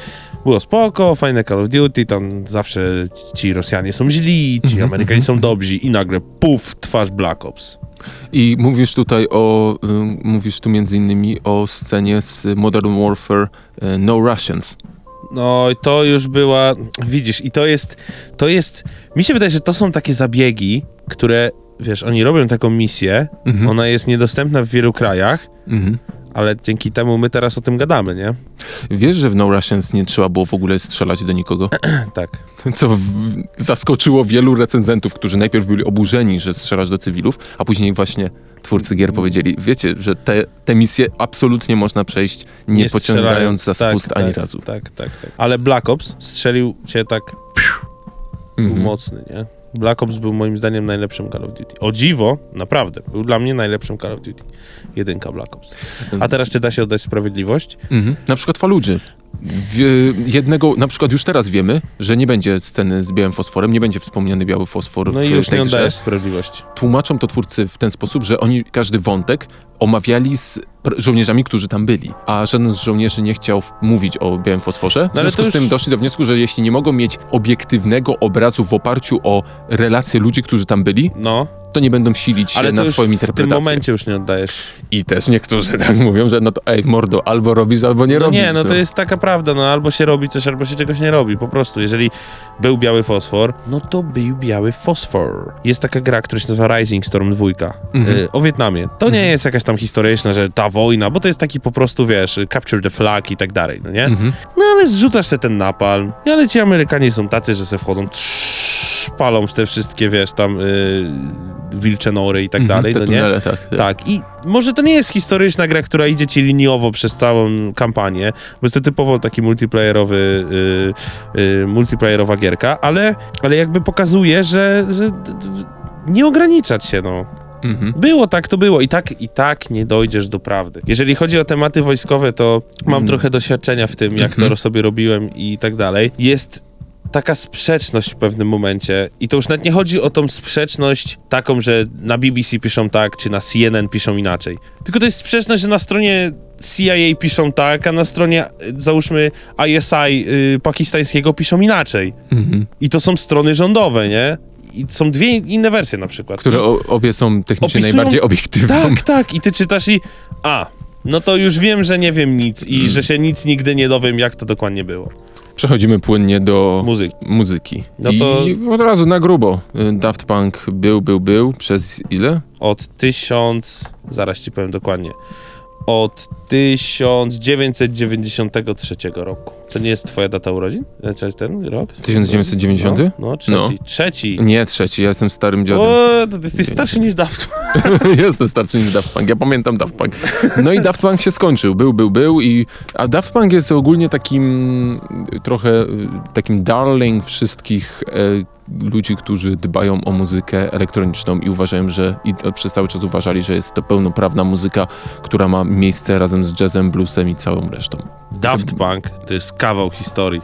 było spoko, fajne Call of Duty, tam zawsze ci Rosjanie są źli, ci Amerykanie są dobrzy i nagle puf, twarz Black Ops. I mówisz tutaj o, mówisz tu między innymi o scenie z Modern Warfare No Russians. No i to już była, widzisz, i to jest, to jest, mi się wydaje, że to są takie zabiegi, które, wiesz, oni robią taką misję, mhm. ona jest niedostępna w wielu krajach, mhm. ale dzięki temu my teraz o tym gadamy, nie? Wiesz, że w No Russians nie trzeba było w ogóle strzelać do nikogo? Tak. Co w... zaskoczyło wielu recenzentów, którzy najpierw byli oburzeni, że strzelasz do cywilów, a później właśnie twórcy gier powiedzieli, wiecie, że te, te misje absolutnie można przejść nie, nie pociągając za spust tak, ani tak, razu. Tak, tak, tak. Ale Black Ops strzelił cię tak piu, mhm. mocny, nie? Black Ops był moim zdaniem najlepszym Call of Duty. O dziwo, naprawdę, był dla mnie najlepszym Call of Duty. Jedynka Black Ops. A teraz czy da się oddać sprawiedliwość? Mhm. Na przykład Fallujah. Jednego, na przykład już teraz wiemy, że nie będzie sceny z Białym Fosforem, nie będzie wspomniany Biały Fosfor no w tej grze. No i już nie oddajesz sprawiedliwości. Tłumaczą to twórcy w ten sposób, że oni każdy wątek omawiali z żołnierzami, którzy tam byli, a żaden z żołnierzy nie chciał mówić o Białym Fosforze. W związku z tym doszli do wniosku, że jeśli nie mogą mieć obiektywnego obrazu w oparciu o relacje ludzi, którzy tam byli, no. to nie będą silić się na swoją interpretację. Ale w tym momencie już nie oddajesz. I też niektórzy tak mówią, że no to ej mordo, albo robisz, albo nie no robisz. Nie, no to jest taka prawda, no albo się robi coś, albo się czegoś nie robi. Po prostu, jeżeli był Biały Fosfor, no to był Biały Fosfor. Jest taka gra, która się nazywa Rising Storm dwa, mhm. y, o Wietnamie. To nie mhm. jest jakaś tam historyczna, że ta wojna, bo to jest taki po prostu, wiesz, capture the flag i tak dalej, no nie? Mhm. No ale zrzucasz se ten napalm, ale ci Amerykanie są tacy, że se wchodzą palą w te wszystkie, wiesz, tam yy, wilcze nory i tak mhm, dalej, no nie? Tunele, tak, tak. tak, i może to nie jest historyczna gra, która idzie ci liniowo przez całą kampanię, bo jest to typowo taki multiplayerowy, yy, yy, multiplayerowa gierka, ale, ale jakby pokazuje, że, że nie ograniczać się, no. Mhm. Było tak, to było. I tak, i tak nie dojdziesz do prawdy. Jeżeli chodzi o tematy wojskowe, to mam mhm. trochę doświadczenia w tym, jak mhm. to sobie robiłem i tak dalej. Jest taka sprzeczność w pewnym momencie i to już nawet nie chodzi o tą sprzeczność taką, że na B B C piszą tak, czy na C N N piszą inaczej, tylko to jest sprzeczność, że na stronie C I A piszą tak, a na stronie, załóżmy, I S I y, pakistańskiego piszą inaczej. Mhm. I to są strony rządowe, nie? I są dwie inne wersje na przykład. Które o, obie są technicznie opisują... najbardziej obiektywne. Tak, tak. I ty czytasz i... A, no to już wiem, że nie wiem nic i mm. że się nic nigdy nie dowiem, jak to dokładnie było. Przechodzimy płynnie do muzyki. muzyki. No to... I od razu na grubo. Daft Punk był, był, był. Przez ile? Od tysiąc... Zaraz ci powiem dokładnie. Od tysiąc dziewięćset dziewięćdziesiątego trzeciego roku. To nie jest twoja data urodzin? Ten rok? tysiąc dziewięćset dziewięćdziesiąty? No, no trzeci. No. trzeci. Nie, trzeci, ja jestem starym dziadem. O, ty jesteś starszy niż Daft Punk. Jestem starszy niż Daft Punk, ja pamiętam Daft Punk. No i Daft Punk się skończył, był, był, był. I, a Daft Punk jest ogólnie takim trochę takim darling wszystkich e, ludzi, którzy dbają o muzykę elektroniczną i uważają, że i przez cały czas uważali, że jest to pełnoprawna muzyka, która ma miejsce razem z jazzem, bluesem i całą resztą. Daft Punk to jest kawał historii.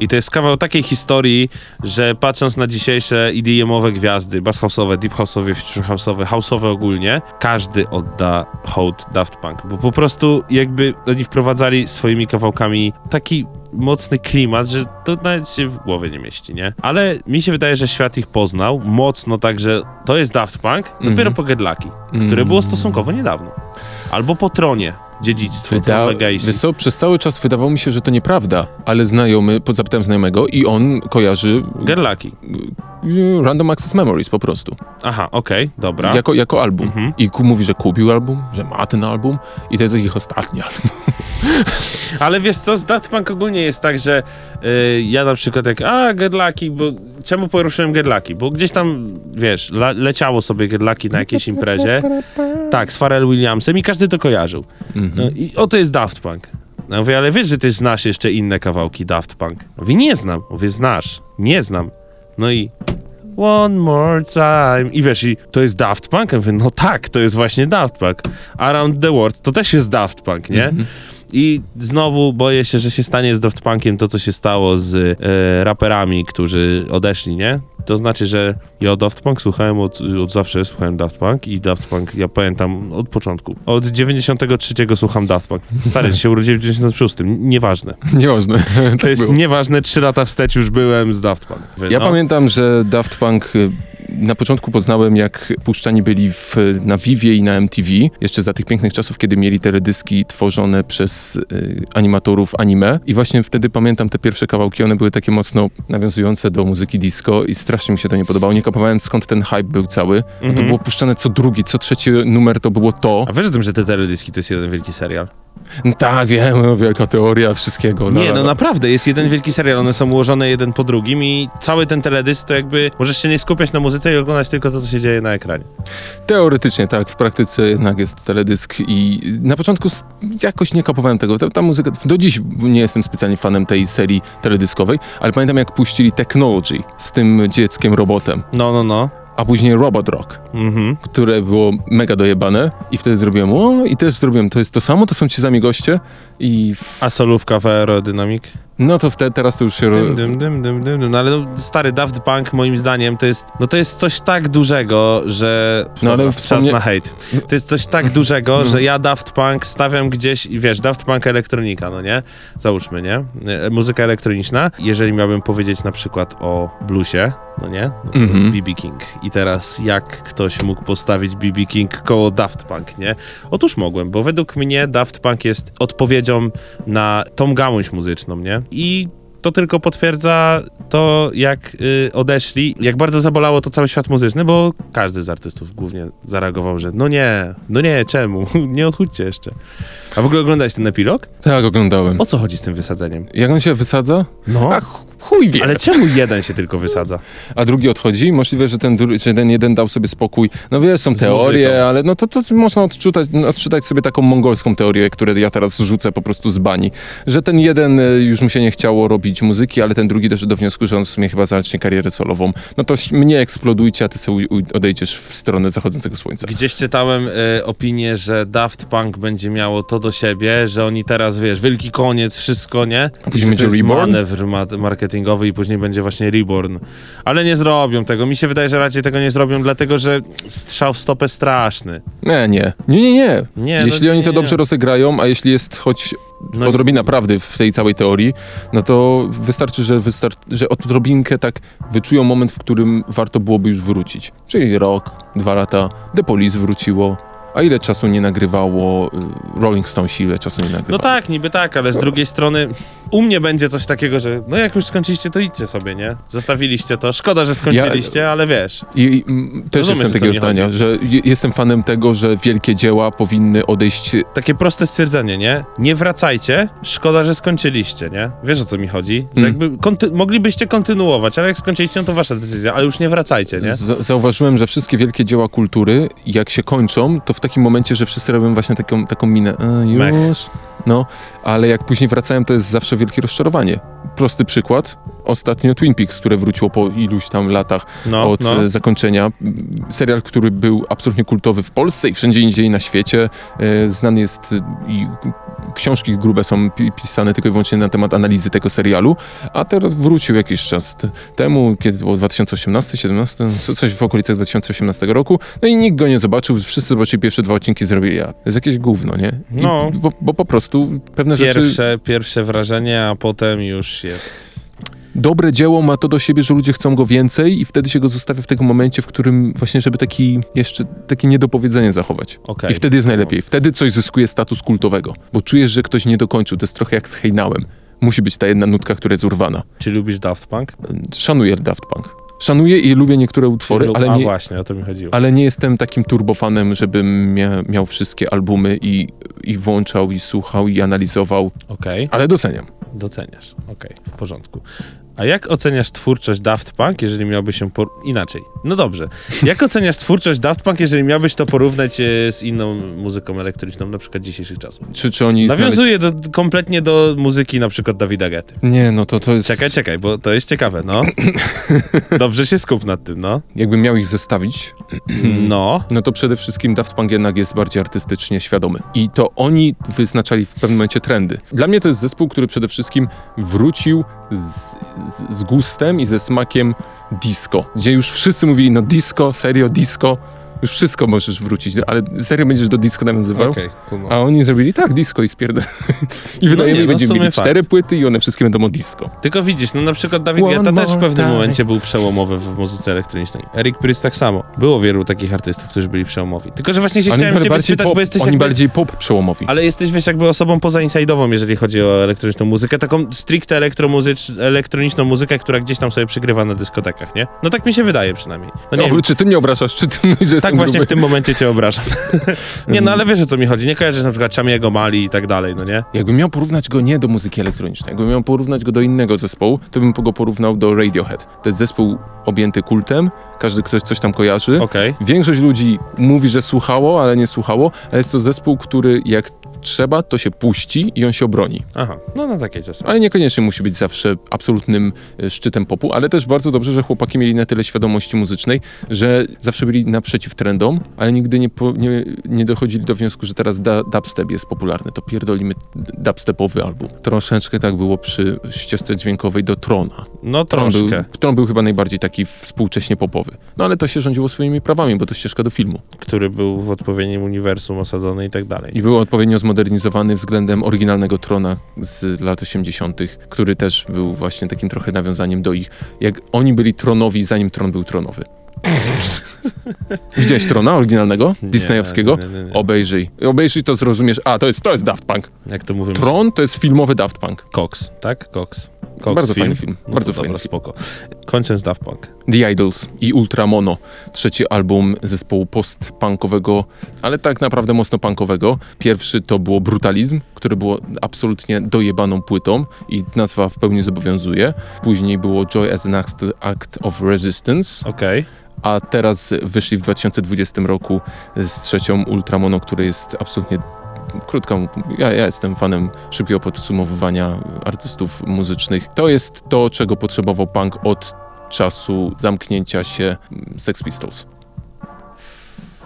I to jest kawał takiej historii, że patrząc na dzisiejsze E D M-owe gwiazdy, bass house'owe, deep house'owe, future house'owe, house'owe ogólnie, każdy odda hołd Daft Punk, bo po prostu jakby oni wprowadzali swoimi kawałkami taki mocny klimat, że to nawet się w głowie nie mieści, nie? Ale mi się wydaje, że świat ich poznał mocno, także to jest Daft Punk, mm-hmm. dopiero po Get Lucky, mm-hmm. które było stosunkowo niedawno. albo po Tronie. Dziedzictwo, Wyda- legacy. Wyso- przez cały czas wydawało mi się, że to nieprawda, ale znajomy, zapytałem znajomego i on kojarzy... Get Lucky. Random Access Memories po prostu. Aha, okej, okay, dobra. Jako, jako album. Mhm. I ku- mówi, że kupił album, że ma ten album i to jest ich ostatni album. Ale wiesz co, z Daft Punk ogólnie jest tak, że yy, ja na przykład jak, a Get Lucky, bo czemu poruszyłem Get Lucky? Bo gdzieś tam, wiesz, la- leciało sobie Get Lucky na jakiejś imprezie. Tak, z Pharrell Williamsem i każdy to kojarzył. Mm-hmm. No, i oto jest Daft Punk. Ja mówię, ale wiesz, że ty znasz jeszcze inne kawałki Daft Punk. Mówię, nie znam. Mówię, znasz. Nie znam. No i one more time. I wiesz, i to jest Daft Punk? Ja mówię, no tak, to jest właśnie Daft Punk. Around the World to też jest Daft Punk, nie? Mm-hmm. I znowu boję się, że się stanie z Daft Punkiem to, co się stało z e, raperami, którzy odeszli, nie? To znaczy, że ja Daft Punk słuchałem od, od zawsze, słuchałem Daft Punk i Daft Punk, ja pamiętam od początku. Od dziewięćdziesiątego trzeciego słucham Daft Punk. Stary, się urodziłem w dziewięćdziesiątym szóstym, nieważne. Nieważne. To tak jest było. Nieważne, trzy lata wstecz już byłem z Daft Punk. Wy, ja no. pamiętam, że Daft Punk... Na początku poznałem, jak puszczani byli w, na Vivie i na M T V, jeszcze za tych pięknych czasów, kiedy mieli teledyski tworzone przez y, animatorów anime. I właśnie wtedy pamiętam te pierwsze kawałki, one były takie mocno nawiązujące do muzyki disco i strasznie mi się to nie podobało. Nie kapowałem, skąd ten hype był cały. Mm-hmm. To było puszczane co drugi, co trzeci numer to było to. A wiesz o tym, że te teledyski to jest jeden wielki serial? No tak, wiem, wielka teoria wszystkiego. Nie, no naprawdę, jest jeden wielki serial, one są ułożone jeden po drugim i cały ten teledysk to jakby możesz się nie skupiać na muzyce i oglądać tylko to, co się dzieje na ekranie. Teoretycznie tak, w praktyce jednak jest teledysk i na początku jakoś nie kapowałem tego. Ta, ta muzyka, do dziś nie jestem specjalnie fanem tej serii teledyskowej, ale pamiętam jak puścili Technology z tym dzieckiem robotem. No, no, no. A później Robot Rock, mm-hmm. które było mega dojebane i wtedy zrobiłem o i też zrobiłem, to jest to samo, to są ci sami goście i... W... A solówka w Aerodynamic? No to wtedy, teraz to już się... Dym, dym, dym, dym, dym. No ale no, stary Daft Punk moim zdaniem to jest, no to jest coś tak dużego, że... No ale wspomnie... Czas na hejt. To jest coś tak dużego, że ja Daft Punk stawiam gdzieś i wiesz, Daft Punk elektronika, no nie? Załóżmy, nie? Muzyka elektroniczna. Jeżeli miałbym powiedzieć na przykład o bluesie, no nie? No to mm-hmm. B B King. I teraz jak ktoś mógł postawić B B King koło Daft Punk, nie? Otóż mogłem, bo według mnie Daft Punk jest odpowiedzią na tą gałąź muzyczną, nie? I to tylko potwierdza to, jak y, odeszli, jak bardzo zabolało to cały świat muzyczny, bo każdy z artystów głównie zareagował, że no nie, no nie, czemu? Nie odchódźcie jeszcze. A w ogóle oglądałeś ten epilog? Tak, oglądałem. O co chodzi z tym wysadzeniem? Jak on się wysadza? No. A chuj wie. Ale czemu jeden się tylko wysadza? A drugi odchodzi? Możliwe, że ten, że ten jeden dał sobie spokój. No wiesz, są teorie, ale no to, to można odczytać, odczytać sobie taką mongolską teorię, którą ja teraz rzucę po prostu z bani. Że ten jeden już mu się nie chciało robić robić muzyki, ale ten drugi doszedł do wniosku, że on w sumie chyba zacznie karierę solową. No to mnie eksplodujcie, a ty sobie odejdziesz w stronę zachodzącego słońca. Gdzieś czytałem y, opinię, że Daft Punk będzie miało to do siebie, że oni teraz, wiesz, wielki koniec, wszystko, nie? A później będzie Reborn? Manewr ma- marketingowy i później będzie właśnie Reborn. Ale nie zrobią tego. Mi się wydaje, że raczej tego nie zrobią, dlatego że strzał w stopę straszny. Nie, nie. Nie, nie, nie. nie jeśli no, oni nie, to dobrze nie. rozegrają, a jeśli jest choć no, odrobina prawdy w tej całej teorii, no to wystarczy, że, wystar- że odrobinkę tak wyczują moment, w którym warto byłoby już wrócić. Czyli rok, dwa lata, The Police wróciło. A ile czasu nie nagrywało Rolling Stones, ile czasu nie nagrywało? No tak, niby tak, ale z drugiej strony u mnie będzie coś takiego, że no jak już skończyliście, to idźcie sobie, nie? Zostawiliście to, szkoda, że skończyliście, ja, ale wiesz. I, i, też rozumiesz, jestem takiego zdania, chodzi? Że jestem fanem tego, że wielkie dzieła powinny odejść... Takie proste stwierdzenie, nie? Nie wracajcie, szkoda, że skończyliście, nie? Wiesz, o co mi chodzi? Że hmm. jakby konty- moglibyście kontynuować, ale jak skończyliście, no to wasza decyzja, ale już nie wracajcie, nie? Z- zauważyłem, że wszystkie wielkie dzieła kultury, jak się kończą, to w takim momencie, że wszyscy robią właśnie taką, taką minę. E, już. Mech. No, ale jak później wracałem, to jest zawsze wielkie rozczarowanie. Prosty przykład. Ostatnio Twin Peaks, które wróciło po iluś tam latach no, od no. zakończenia. Serial, który był absolutnie kultowy w Polsce i wszędzie indziej na świecie. Znany jest i książki grube są pisane tylko i wyłącznie na temat analizy tego serialu, a teraz wrócił jakiś czas temu, kiedy było dwa tysiące osiemnaście, siedemnaście, coś w okolicach dwa tysiące osiemnastego roku. No i nikt go nie zobaczył, wszyscy zobaczyli pierwsze dwa odcinki, zrobili ja. To jest jakieś gówno, nie? I no. Bo, bo po prostu pewne pierwsze, rzeczy... Pierwsze wrażenie, a potem już jest... Dobre dzieło ma to do siebie, że ludzie chcą go więcej i wtedy się go zostawia w tym momencie, w którym właśnie, żeby taki jeszcze takie niedopowiedzenie zachować. Okay. I wtedy jest najlepiej. Wtedy coś zyskuje status kultowego, bo czujesz, że ktoś nie dokończył. To jest trochę jak z hejnałem. Musi być ta jedna nutka, która jest urwana. Czy lubisz Daft Punk? Szanuję Daft Punk. Szanuję i lubię niektóre utwory, lub, ale, nie, właśnie, o to mi chodziło. Ale nie jestem takim turbofanem, żebym mia, miał wszystkie albumy i, i włączał, i słuchał, i analizował. Okay. Ale doceniam. Doceniasz, okej, okay, w porządku. A jak oceniasz twórczość Daft Punk, jeżeli miałby się por... Inaczej, no dobrze. Jak oceniasz twórczość Daft Punk, jeżeli miałbyś to porównać e, z inną muzyką elektroniczną, na przykład dzisiejszych czasów? Czy, czy oni nawiązuje znaleźć... do, kompletnie do muzyki na przykład Davida Getty. Nie, no to to jest... Czekaj, czekaj, bo to jest ciekawe, no. Dobrze się skup nad tym, no. Jakbym miał ich zestawić, no. no to przede wszystkim Daft Punk jednak jest bardziej artystycznie świadomy. I to oni wyznaczali w pewnym momencie trendy. Dla mnie to jest zespół, który przede wszystkim wrócił z... z gustem i ze smakiem disco, gdzie już wszyscy mówili, no disco, serio, disco, już wszystko możesz wrócić, ale serio będziesz do disco nawiązywał? Okay, cool. A oni zrobili tak, disco i spierdolę. I no wydaje mi, że no będziemy mieli cztery płyty i one wszystkie będą o disco. Tylko widzisz, no na przykład David Guetta też w pewnym time. momencie był przełomowy w muzyce elektronicznej. Eric Prydz tak samo. Było wielu takich artystów, którzy byli przełomowi. Tylko, że właśnie się oni chciałem ciebie spytać, pop, bo jesteś... Oni jakby, bardziej pop przełomowi. Ale jesteś, wiesz, jakby osobą pozainsajdową, jeżeli chodzi o elektroniczną muzykę. Taką stricte elektromuzycz, elektroniczną muzykę, która gdzieś tam sobie przygrywa na dyskotekach, nie? No tak mi się wydaje przynajmniej. No, nie no, czy ty mnie obrażasz? Czy ty mówisz, że tak właśnie w tym momencie cię obrażam. Nie, no ale wiesz, o co mi chodzi. Nie kojarzysz na przykład Chamiego, Mali i tak dalej, no nie? Jakbym miał porównać go nie do muzyki elektronicznej, jakbym miał porównać go do innego zespołu, to bym go porównał do Radiohead. To jest zespół objęty kultem, każdy ktoś coś tam kojarzy. Okay. Większość ludzi mówi, że słuchało, ale nie słuchało, ale jest to zespół, który jak trzeba, to się puści i on się obroni. Aha, no na takiej zasadzie. Ale niekoniecznie musi być zawsze absolutnym szczytem popu, ale też bardzo dobrze, że chłopaki mieli na tyle świadomości muzycznej, że zawsze byli naprzeciw trendom, ale nigdy nie, po, nie, nie dochodzili do wniosku, że teraz da, dubstep jest popularny, to pierdolimy dubstepowy album. Troszeczkę tak było przy ścieżce dźwiękowej do Trona. No Tron troszkę. Był, Tron był chyba najbardziej taki współcześnie popowy. No ale to się rządziło swoimi prawami, bo to ścieżka do filmu. Który był w odpowiednim uniwersum osadzony i tak dalej. I był odpowiednio zmodernizowany względem oryginalnego Trona z lat osiemdziesiątych, który też był właśnie takim trochę nawiązaniem do ich, jak oni byli Tronowi, zanim Tron był Tronowy. Widziałeś Trona oryginalnego? Nie, Disneyowskiego? Nie, nie, nie. Obejrzyj. Obejrzyj, to zrozumiesz. A, to jest, to jest Daft Punk. Jak to mówimy? Tron to jest filmowy Daft Punk. Cox, tak? Cox. Cox bardzo film. fajny film. No bardzo fajny dobra, film. Spoko. Kończąc Daft Punk. The Idols i Ultramono. Trzeci album zespołu post-punkowego, ale tak naprawdę mocno punkowego. Pierwszy to było Brutalizm, które było absolutnie dojebaną płytą i nazwa w pełni zobowiązuje. Później było Joy as an Act, act of Resistance. Okej. Okay. A teraz wyszli w dwa tysiące dwudziestym roku z trzecią Ultramono, które jest absolutnie krótką, ja, ja jestem fanem szybkiego podsumowywania artystów muzycznych. To jest to, czego potrzebował punk od czasu zamknięcia się Sex Pistols.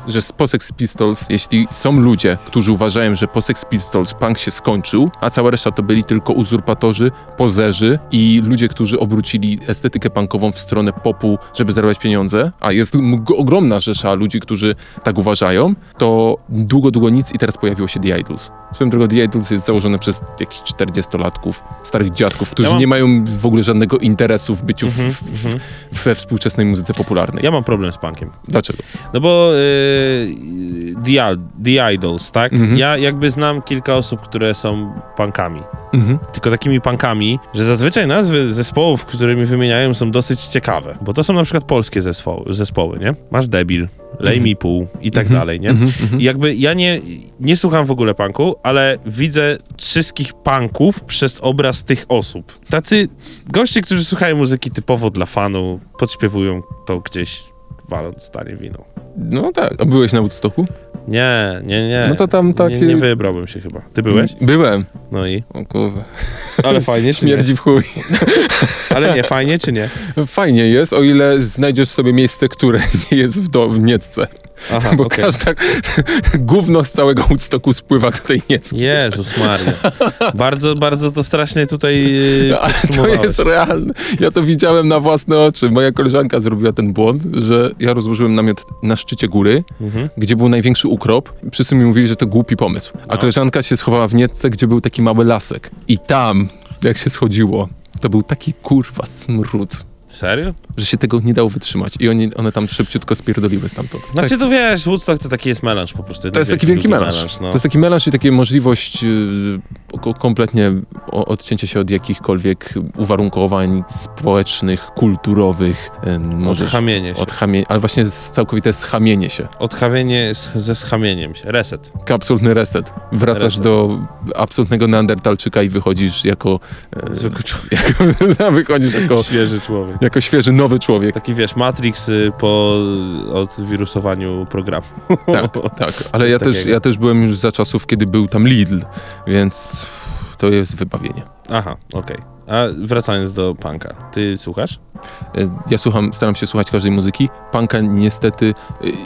Że po Sex Pistols, jeśli są ludzie, którzy uważają, że po Sex Pistols punk się skończył, a cała reszta to byli tylko uzurpatorzy, pozerzy i ludzie, którzy obrócili estetykę punkową w stronę popu, żeby zarabiać pieniądze, a jest ogromna rzesza ludzi, którzy tak uważają, to długo, długo nic i teraz pojawiło się The Idles. Swoją drogą The Idles jest założone przez jakichś czterdziestolatków, starych dziadków, którzy ja mam... nie mają w ogóle żadnego interesu w byciu mm-hmm, w, w, mm-hmm. we współczesnej muzyce popularnej. Ja mam problem z punkiem. Dlaczego? No bo... Yy... The, The Idles, tak? Mm-hmm. Ja jakby znam kilka osób, które są punkami. Mm-hmm. Tylko takimi punkami, że zazwyczaj nazwy zespołów, którymi wymieniają, są dosyć ciekawe. Bo to są na przykład polskie zespoły, zespoły nie? Masz Debil, Lej mi pół i tak mm-hmm. dalej, nie? Mm-hmm. I jakby ja nie, nie słucham w ogóle punku, ale widzę wszystkich punków przez obraz tych osób. Tacy goście, którzy słuchają muzyki typowo dla fanu, podśpiewują to gdzieś waląc stanie winą. No tak. A byłeś na Woodstocku? Nie, nie, nie. No to tam takie... Nie, nie wybrałbym się chyba. Ty byłeś? Byłem. No i? O kurwa. Ale fajnie śmierdzi w chuj. Ale nie, fajnie czy nie? Fajnie jest, o ile znajdziesz sobie miejsce, które nie jest w, do... w Niecce. Aha, bo okay. Każda gówno z całego Woodstocku spływa do tej Niecki. Jezus Maria. Bardzo, bardzo to strasznie tutaj no, ale to jest realne. Ja to widziałem na własne oczy. Moja koleżanka zrobiła ten błąd, że ja rozłożyłem namiot na szczycie góry, mhm. gdzie był największy ukrop. Wszyscy mi mówili, że to głupi pomysł. A no. Koleżanka się schowała w Niecce, gdzie był taki mały lasek. I tam, jak się schodziło, to był taki kurwa smród. Serio? Że się tego nie dało wytrzymać i oni, one tam szybciutko spierdoliły stamtąd. Znaczy tak. To wiesz, Woodstock to taki jest melanż po prostu. To jest taki wielki melanż. melanż no. To jest taki melanż i taka możliwość yy, kompletnie odcięcia się od jakichkolwiek uwarunkowań społecznych, kulturowych. Yy, możesz, odchamienie się. Odchamie, ale właśnie całkowite schamienie się. Odchawienie z, ze schamieniem się. Reset. Absolutny reset. Wracasz reset. do absolutnego neandertalczyka i wychodzisz jako... Yy, Zwykły człowiek. Jako, wychodzisz jako... Świeży człowiek. Jako świeży, nowy człowiek. Taki wiesz, Matrix po odwirusowaniu programu. Tak, tak. Ale ja też, ja też byłem już za czasów, kiedy był tam Lidl, więc to jest wybawienie. Aha, okej. Okay. A wracając do punka, ty słuchasz? Ja słucham, staram się słuchać każdej muzyki. Punka niestety,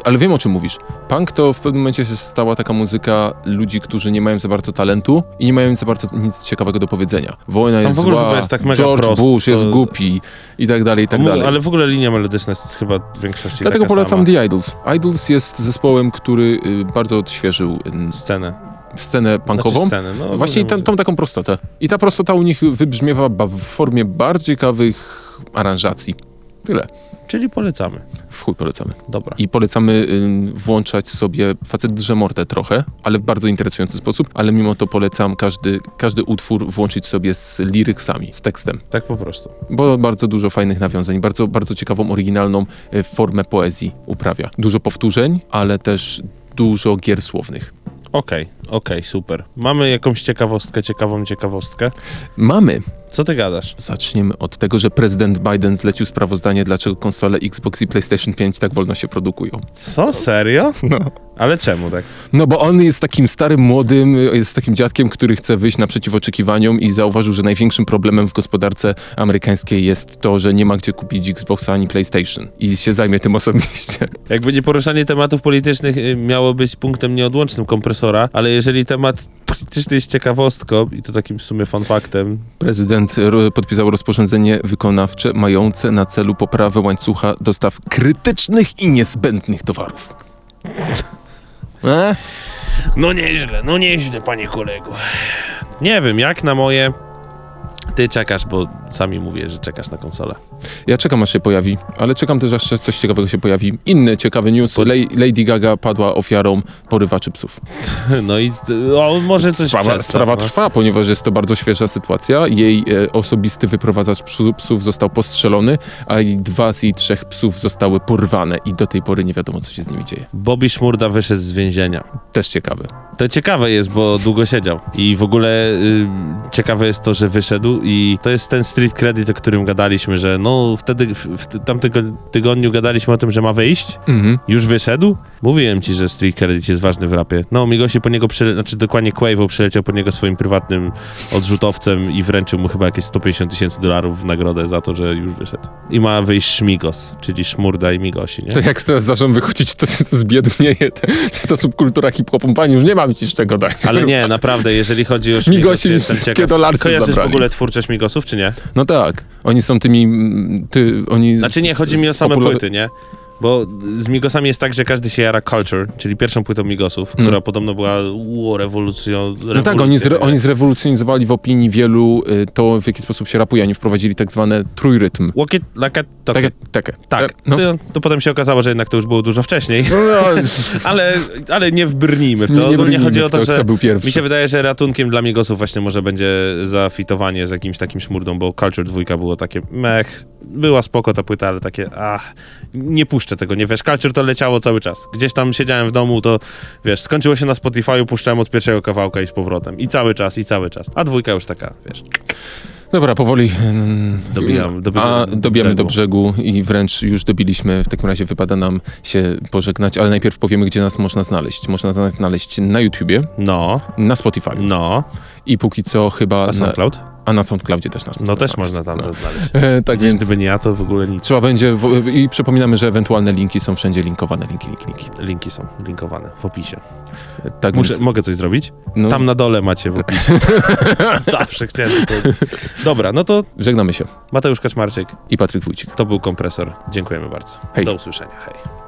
ale wiem o czym mówisz. Punk to w pewnym momencie się stała taka muzyka ludzi, którzy nie mają za bardzo talentu i nie mają za bardzo nic ciekawego do powiedzenia. Wojna tam jest zła, jest tak mega George prost, Bush to... jest głupi i tak dalej, i tak dalej. Ale w ogóle linia melodyczna jest chyba w większości dlatego taka polecam sama. The Idles. Idles jest zespołem, który bardzo odświeżył scenę. scenę punkową, znaczy scenę, no, właśnie tą, tą taką prostotę. I ta prostota u nich wybrzmiewa w formie bardziej ciekawych aranżacji. Tyle. Czyli polecamy. W chuj polecamy. Dobra. I polecamy y, włączać sobie Facet drze mordę trochę, ale w bardzo interesujący sposób, ale mimo to polecam każdy, każdy utwór włączyć sobie z liryksami, z tekstem. Tak po prostu. Bo bardzo dużo fajnych nawiązań, bardzo, bardzo ciekawą, oryginalną y, formę poezji uprawia. Dużo powtórzeń, ale też dużo gier słownych. Okej, okay, okej, okay, super. Mamy jakąś ciekawostkę, ciekawą ciekawostkę? Mamy. Co ty gadasz? Zaczniemy od tego, że prezydent Biden zlecił sprawozdanie, dlaczego konsole Xbox i PlayStation pięć tak wolno się produkują. Co? Serio? No. Ale czemu tak? No bo on jest takim starym, młodym, jest takim dziadkiem, który chce wyjść naprzeciw oczekiwaniom i zauważył, że największym problemem w gospodarce amerykańskiej jest to, że nie ma gdzie kupić Xboxa ani PlayStation i się zajmie tym osobiście. Jakby nieporuszanie tematów politycznych miało być punktem nieodłącznym kompresora, ale jeżeli temat polityczny jest ciekawostką i to takim w sumie fun factem. Prezydent podpisał rozporządzenie wykonawcze mające na celu poprawę łańcucha dostaw krytycznych i niezbędnych towarów. E? No nieźle, no nieźle, panie kolego. Nie wiem, jak na moje... Ty czekasz, bo sami mówię, że czekasz na konsolę. Ja czekam, aż się pojawi, ale czekam też, aż coś ciekawego się pojawi. Inny ciekawy news. Bo... Lady Gaga padła ofiarą porywaczy psów. No i o, może coś Sprawa, przestał, sprawa no. trwa, ponieważ jest to bardzo świeża sytuacja. Jej e, osobisty wyprowadzacz psów został postrzelony, a i dwa z jej trzech psów zostały porwane i do tej pory nie wiadomo, co się z nimi dzieje. Bobby Szmurda wyszedł z więzienia. Też ciekawy. To ciekawe jest, bo długo siedział. I w ogóle y, ciekawe jest to, że wyszedł wrócił i to jest ten street credit, o którym gadaliśmy, że no wtedy, w, w tamtym tygodniu gadaliśmy o tym, że ma wyjść, mhm. już wyszedł. Mówiłem ci, że street credit jest ważny w rapie. No, Migosi po niego, przyle- znaczy dokładnie Quavo przyleciał po niego swoim prywatnym odrzutowcem i wręczył mu chyba jakieś sto pięćdziesiąt tysięcy dolarów w nagrodę za to, że już wyszedł. I ma wyjść Szmigos, czyli Szmurda i Migosi, nie? Tak jak teraz zacząłem wychodzić, to zbiednieje ta, ta subkultura hip-hopu. Pani, już nie mam ci z czego dać. Ale kurwa. Nie, naprawdę, jeżeli chodzi o Szmigos, Migosi mi wszystkie dolarcy zabrali. Kojarzysz w ogóle twórczość Migosów, czy nie? No tak. Oni są tymi... Ty, oni znaczy nie, chodzi mi o same popular... płyty, nie? Bo z Migosami jest tak, że każdy się jara Culture, czyli pierwszą płytą Migosów, mm. która podobno była u, rewolucją. No tak, oni, zre, oni zrewolucjonizowali w opinii wielu y, to, w jaki sposób się rapuje. Oni wprowadzili tak zwane trójrytm. Walk it, like it, talk it. Tak, tak. tak. No. To, to potem się okazało, że jednak to już było dużo wcześniej. No, no. ale, ale nie wbrnijmy w to. Nie, nie, nie chodzi w to, o to, że był mi się wydaje, że ratunkiem dla Migosów właśnie może będzie zafitowanie z jakimś takim szmurdą, bo Culture dwójka było takie mech. Była spoko ta płyta, ale takie ach, nie puszczę tego, nie wiesz, Culture to leciało cały czas. Gdzieś tam siedziałem w domu, to wiesz, skończyło się na Spotify'u, puszczałem od pierwszego kawałka i z powrotem. I cały czas, i cały czas. A dwójka już taka, wiesz. Dobra, powoli dobijamy, dobijamy, A, do, dobijamy brzegu. do brzegu i wręcz już dobiliśmy. W takim razie wypada nam się pożegnać, ale najpierw powiemy, gdzie nas można znaleźć. Można nas znaleźć na YouTubie, no. na Spotify. No. I póki co chyba... A SoundCloud? Na... A na SoundCloudzie też nas można No też można tam no. znaleźć. E, tak więc... Gdyby nie ja, to w ogóle nic. Trzeba będzie... W... I przypominamy, że ewentualne linki są wszędzie linkowane. Linki, linki, linki. Linki są linkowane w opisie. E, tak Muszę, więc... Mogę coś zrobić? No. Tam na dole macie w opisie. Zawsze chciałem to... Dobra, no to... Żegnamy się. Mateusz Kaczmarczyk. I Patryk Wójcik. To był Kompresor. Dziękujemy bardzo. Hej. Do usłyszenia. Hej.